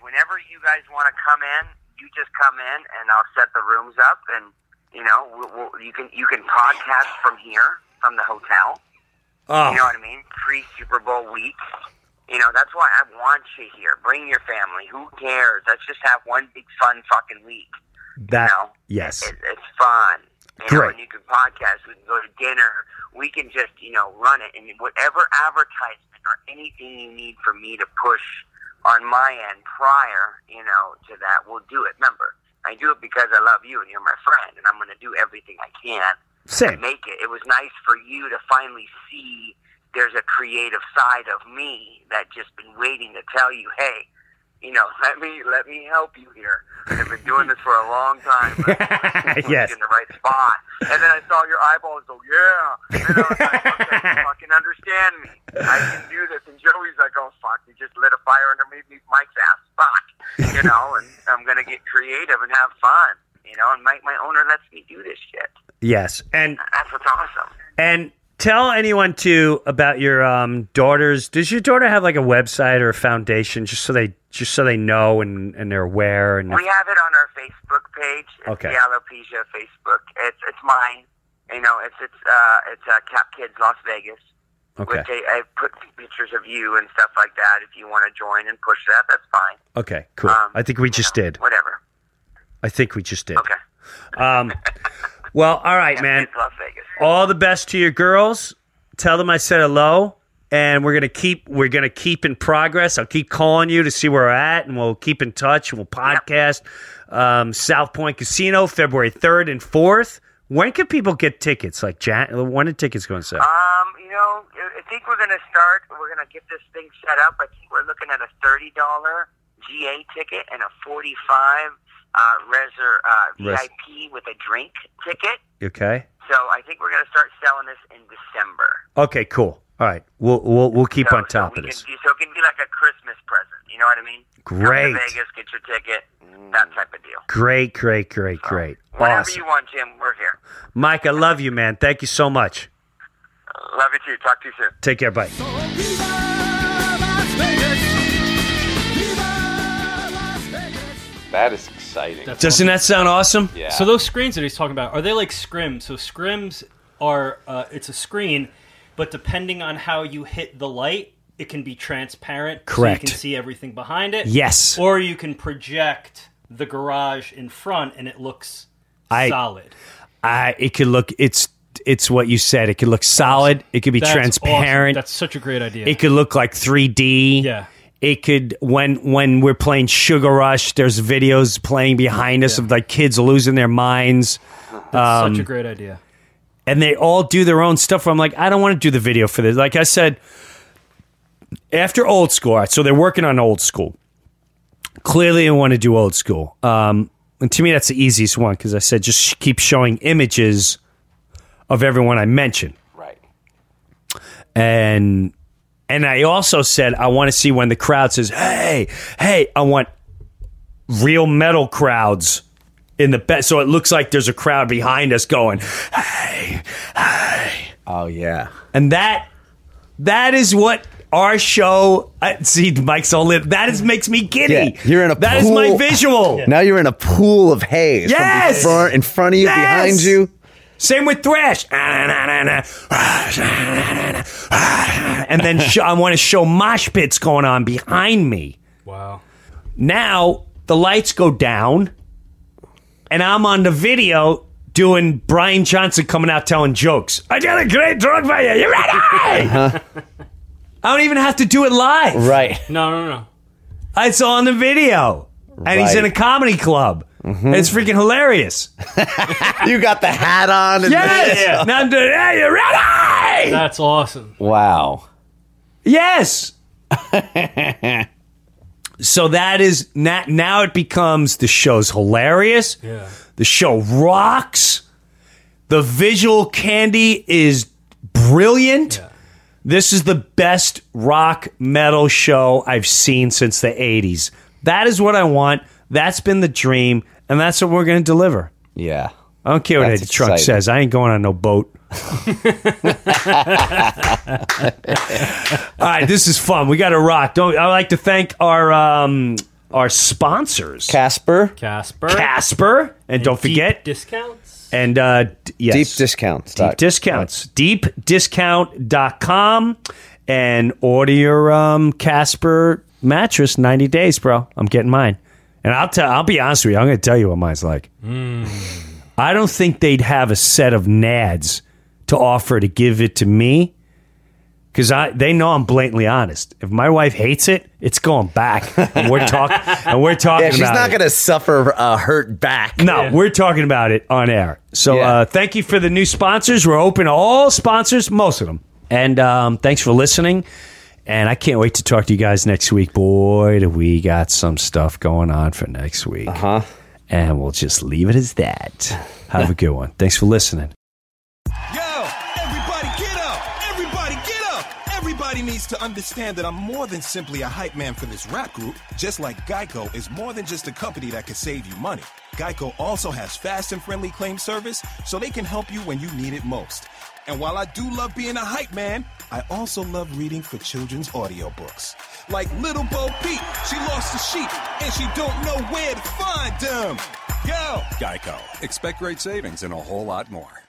whenever you guys want to come in, you just come in and I'll set the rooms up, and you know you can podcast from here, from the hotel. Oh. You know what I mean? Pre-Super Bowl week. You know, that's why I want you here. Bring your family. Who cares? Let's just have one big fun fucking week. That, you know? Yes. It's fun. Great. And you can podcast, we can go to dinner, we can just, you know, run it. And whatever advertisement or anything you need for me to push on my end prior, you know, to that, we'll do it. Remember, I do it because I love you and you're my friend, and I'm going to do everything I can to make it. It was nice for you to finally see there's a creative side of me that just been waiting to tell you, hey, you know, let me help you here. I've been doing this for a long time. Yes. In the right spot. And then I saw your eyeballs go, yeah. And I was like, okay, you fucking understand me. I can do this. And Joey's like, oh, fuck, you just lit a fire underneath Mike's ass. Fuck. You know, and I'm going to get creative and have fun. You know, and Mike, my owner, lets me do this shit. Yes. And that's what's awesome. And tell anyone, too, about your daughters. Does your daughter have, like, a website or a foundation just so they know and they're aware? And we have it on our Facebook page. It's okay. The Alopecia Facebook. It's mine. You know, it's Cap Kids Las Vegas. Okay. Which I put pictures of you and stuff like that. If you want to join and push that, that's fine. Okay, cool. I think we just did. Whatever. I think we just did. Okay. Well, all right, man. Las Vegas. All the best to your girls. Tell them I said hello, and we're gonna keep in progress. I'll keep calling you to see where we're at, and we'll keep in touch. We'll podcast. Yep. South Point Casino, February 3rd and 4th. When can people get tickets? Like, when are tickets going to sell? You know, I think we're gonna start. We're gonna get this thing set up. I think we're looking at a $30 GA ticket and a $45. VIP with a drink ticket. Okay. So I think we're going to start selling this in December. Okay, cool. All right, we'll keep on top of this. So it can be like a Christmas present. You know what I mean? Great. Come to Vegas, get your ticket, that type of deal. Great. So, whatever awesome. You want, Jim, we're here. Mike, I love you, man. Thank you so much. Love you too. Talk to you soon. Take care. Bye. That is exciting. That's Doesn't awesome. That sound awesome? Yeah. So those screens that he's talking about, are they like scrims? So scrims are, it's a screen, but depending on how you hit the light, it can be transparent. Correct. So you can see everything behind it. Yes. Or you can project the garage in front and it looks solid. It could look, it's what you said. It could look solid. It could be That's transparent. Awesome. That's such a great idea. It could look like 3D. Yeah. It could, when we're playing Sugar Rush, there's videos playing behind us of like kids losing their minds. That's such a great idea. And they all do their own stuff where I'm like, I don't want to do the video for this. Like I said, after Old School, so they're working on Old School. Clearly, I want to do Old School. And to me, that's the easiest one because I said just keep showing images of everyone I mentioned. Right. And I also said, I want to see when the crowd says, hey, I want real metal crowds in the back. So it looks like there's a crowd behind us going, hey. Oh, yeah. And that is what our show, see, Mike's all lit. That is, makes me giddy. Yeah, you're in a that pool. That is my visual. Yeah. Now you're in a pool of haze. Yes. In front of you, behind you. Same with Thrash. And then I want to show mosh pits going on behind me. Wow. Now the lights go down, and I'm on the video doing Brian Johnson coming out telling jokes. I got a great drug for you. You ready? Uh-huh. I don't even have to do it live. Right. No. It's on the video. Right. And he's in a comedy club. Mm-hmm. It's freaking hilarious. You got the hat on. And yes. Now I'm doing, hey, you ready? That's awesome. Wow. Yes. So that is, now it becomes the show's hilarious. Yeah. The show rocks. The visual candy is brilliant. Yeah. This is the best rock metal show I've seen since the 80s. That is what I want. That's been the dream, and that's what we're going to deliver. Yeah. I don't care what Eddie Trunk says. I ain't going on no boat. All right, this is fun. We got to rock. I'd like to thank our sponsors. Casper. And don't forget. Discounts. And, yes. Deep Discounts. Deepdiscount.com. And order your Casper mattress 90 days, bro. I'm getting mine. And I'll be honest with you. I'm going to tell you what mine's like. I don't think they'd have a set of nads to offer to give it to me because they know I'm blatantly honest. If my wife hates it, it's going back. And we're talking. Yeah, she's about not going to suffer a hurt back. No, yeah. We're talking about it on air. So thank you for the new sponsors. We're open to all sponsors, most of them. And thanks for listening. And I can't wait to talk to you guys next week. Boy, do we got some stuff going on for next week. Uh-huh. And we'll just leave it as that. Have a good one. Thanks for listening. Needs to understand that I'm more than simply a hype man for this rap group, just like Geico is more than just a company that can save you money. Geico also has fast and friendly claim service, so they can help you when you need it most. And while I do love being a hype man, I also love reading for children's audiobooks. Like Little Bo Peep, she lost the sheep, and she don't know where to find them. Yo! Geico. Expect great savings and a whole lot more.